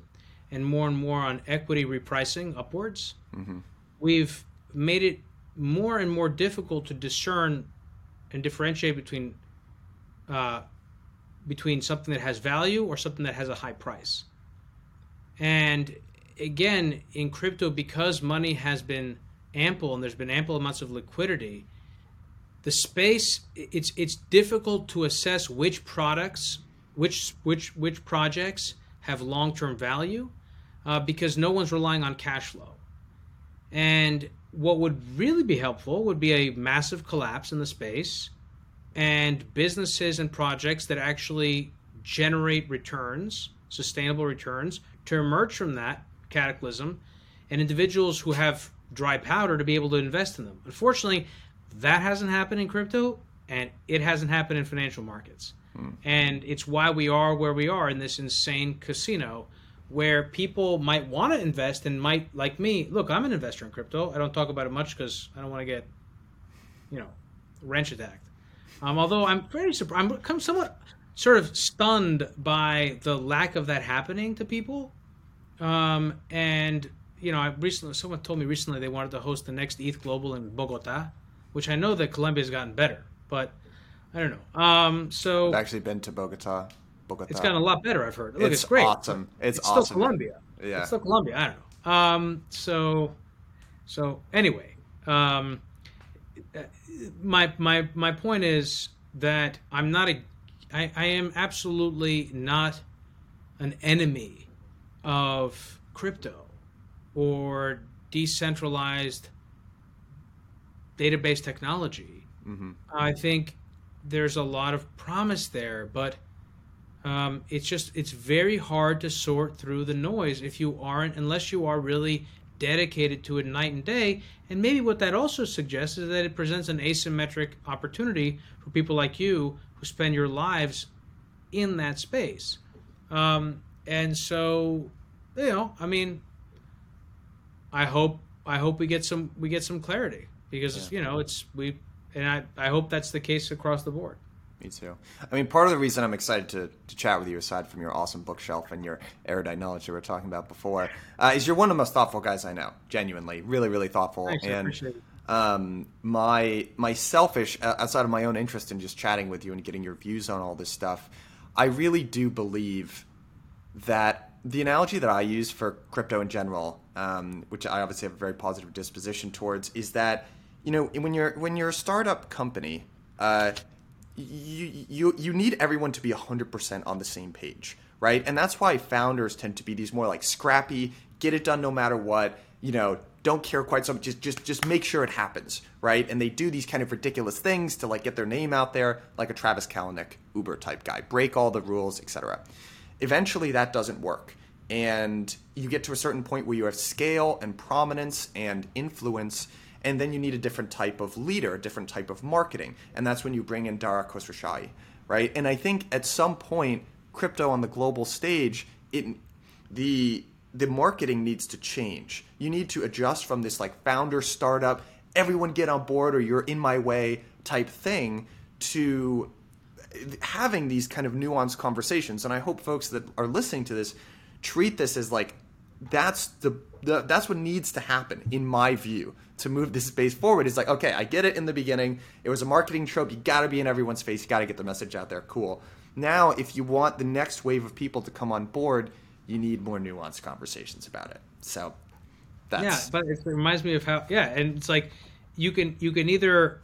and more and more on equity repricing upwards, mm-hmm. we've made it more and more difficult to discern and differentiate between uh, between something that has value or something that has a high price. And again, in crypto, because money has been ample and there's been ample amounts of liquidity, the space, it's it's difficult to assess which products, which which which projects have long-term value, uh, because no one's relying on cash flow. And what would really be helpful would be a massive collapse in the space and businesses and projects that actually generate returns, sustainable returns, to emerge from that cataclysm, and individuals who have dry powder to be able to invest in them. Unfortunately, that hasn't happened in crypto, and it hasn't happened in financial markets. Mm. And it's why we are where we are in this insane casino, where people might want to invest and might, like me, look, I'm an investor in crypto. I don't talk about it much because I don't want to get, you know, wrench attacked. Um, although I'm pretty surprised, I'm somewhat sort of stunned by the lack of that happening to people. Um, and, you know, I recently, someone told me recently they wanted to host the next E T H Global in Bogota, which I know that Colombia's gotten better, but I don't know. Um, so I've actually been to Bogota. Bogota. It's gotten a lot better, I've heard. Look, it's, it's great. Awesome. It's, it's awesome. Still Colombia. Yeah. It's still Colombia. I don't know. Um, so, so anyway, um, my my my point is that I'm not a. I, I am absolutely not an enemy of crypto or decentralized database technology. Mm-hmm. I think there's a lot of promise there, but um, it's just, it's very hard to sort through the noise if you aren't, unless you are really dedicated to it night and day. And maybe what that also suggests is that it presents an asymmetric opportunity for people like you who spend your lives in that space. Um, and so, you know, I mean, I hope, I hope we get some, we get some clarity. Because, yeah. You know, it's we, and I, I hope that's the case across the board. Me too. I mean, part of the reason I'm excited to, to chat with you, aside from your awesome bookshelf and your erudite knowledge that we were talking about before, uh, is you're one of the most thoughtful guys I know. Genuinely, really, really thoughtful. Thanks, and I appreciate it. Um, my my selfish, outside of my own interest in just chatting with you and getting your views on all this stuff, I really do believe that the analogy that I use for crypto in general, um, which I obviously have a very positive disposition towards, is that, you know, when you're when you're a startup company, uh, you you you need everyone to be one hundred percent on the same page, right? And that's why founders tend to be these more like scrappy, get it done no matter what, you know, don't care quite so much, just just just make sure it happens, right? And they do these kind of ridiculous things to like get their name out there, like a Travis Kalanick Uber type guy, break all the rules, et cetera. Eventually, that doesn't work, and you get to a certain point where you have scale and prominence and influence. And then you need a different type of leader, a different type of marketing. And that's when you bring in Dara Khosrowshahi, right? And I think at some point, crypto on the global stage, it the the marketing needs to change. You need to adjust from this like founder startup, everyone get on board or you're in my way type thing, to having these kind of nuanced conversations. And I hope folks that are listening to this treat this as like, that's the, the that's what needs to happen, in my view, to move this space forward. It's like, okay, I get it in the beginning. It was a marketing trope. You got to be in everyone's face. You got to get the message out there. Cool. Now, if you want the next wave of people to come on board, you need more nuanced conversations about it. So that's... Yeah, but it reminds me of how... Yeah, and it's like you can you can either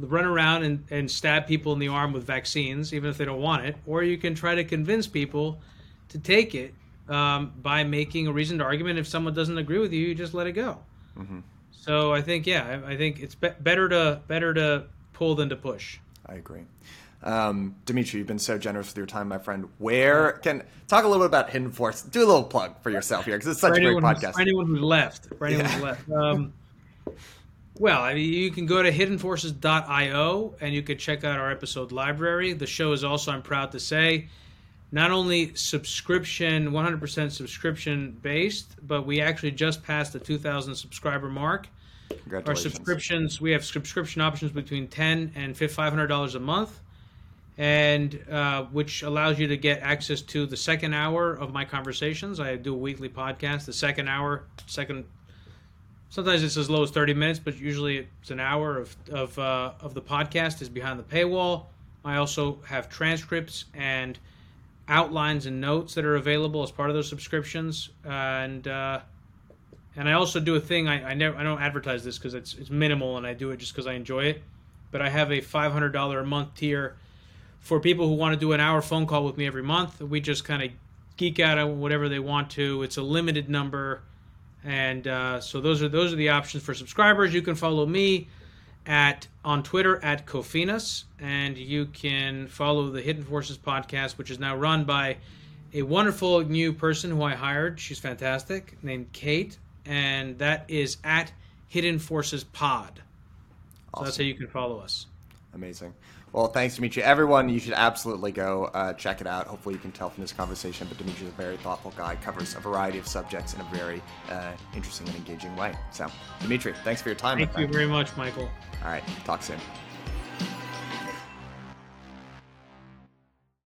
run around and, and stab people in the arm with vaccines, even if they don't want it, or you can try to convince people to take it um, by making a reasoned argument. If someone doesn't agree with you, you just let it go. Mm-hmm. So I think, yeah, I, I think it's be- better to better to pull than to push. I agree. Um, Dimitri, you've been so generous with your time, my friend. Where can talk a little bit about Hidden Force? Do a little plug for yourself here, because it's such for a great podcast. For anyone who's left, for anyone yeah. who's left. Um, well, I mean, you can go to hidden forces dot io and you can check out our episode library. The show is also, I'm proud to say, not only subscription, one hundred percent subscription based, but we actually just passed the two thousand subscriber mark. Congratulations. Our subscriptions, we have subscription options between ten dollars and five hundred dollars a month. And uh, which allows you to get access to the second hour of my conversations. I do a weekly podcast. The second hour, second, sometimes it's as low as thirty minutes, but usually it's an hour of of uh, of the podcast is behind the paywall. I also have transcripts and outlines and notes that are available as part of those subscriptions. Uh, and uh, and I also do a thing. I, I never I don't advertise this because it's it's minimal, and I do it just because I enjoy it. But I have a five hundred dollars a month tier for people who want to do an hour phone call with me every month. We just kind of geek out on whatever they want to. It's a limited number. And uh, so those are those are the options for subscribers. You can follow me at on Twitter at Kofinas. And you can follow the Hidden Forces podcast, which is now run by a wonderful new person who I hired. She's fantastic, named Kate. And that is at Hidden Forces Pod. Awesome. So that's how you can follow us. Amazing. Well, thanks, Dimitri. Everyone, you should absolutely go uh, check it out. Hopefully you can tell from this conversation, but Dimitri's a very thoughtful guy, covers a variety of subjects in a very uh, interesting and engaging way. So, Dimitri, thanks for your time. Thank you very much, Michael. All right. Talk soon.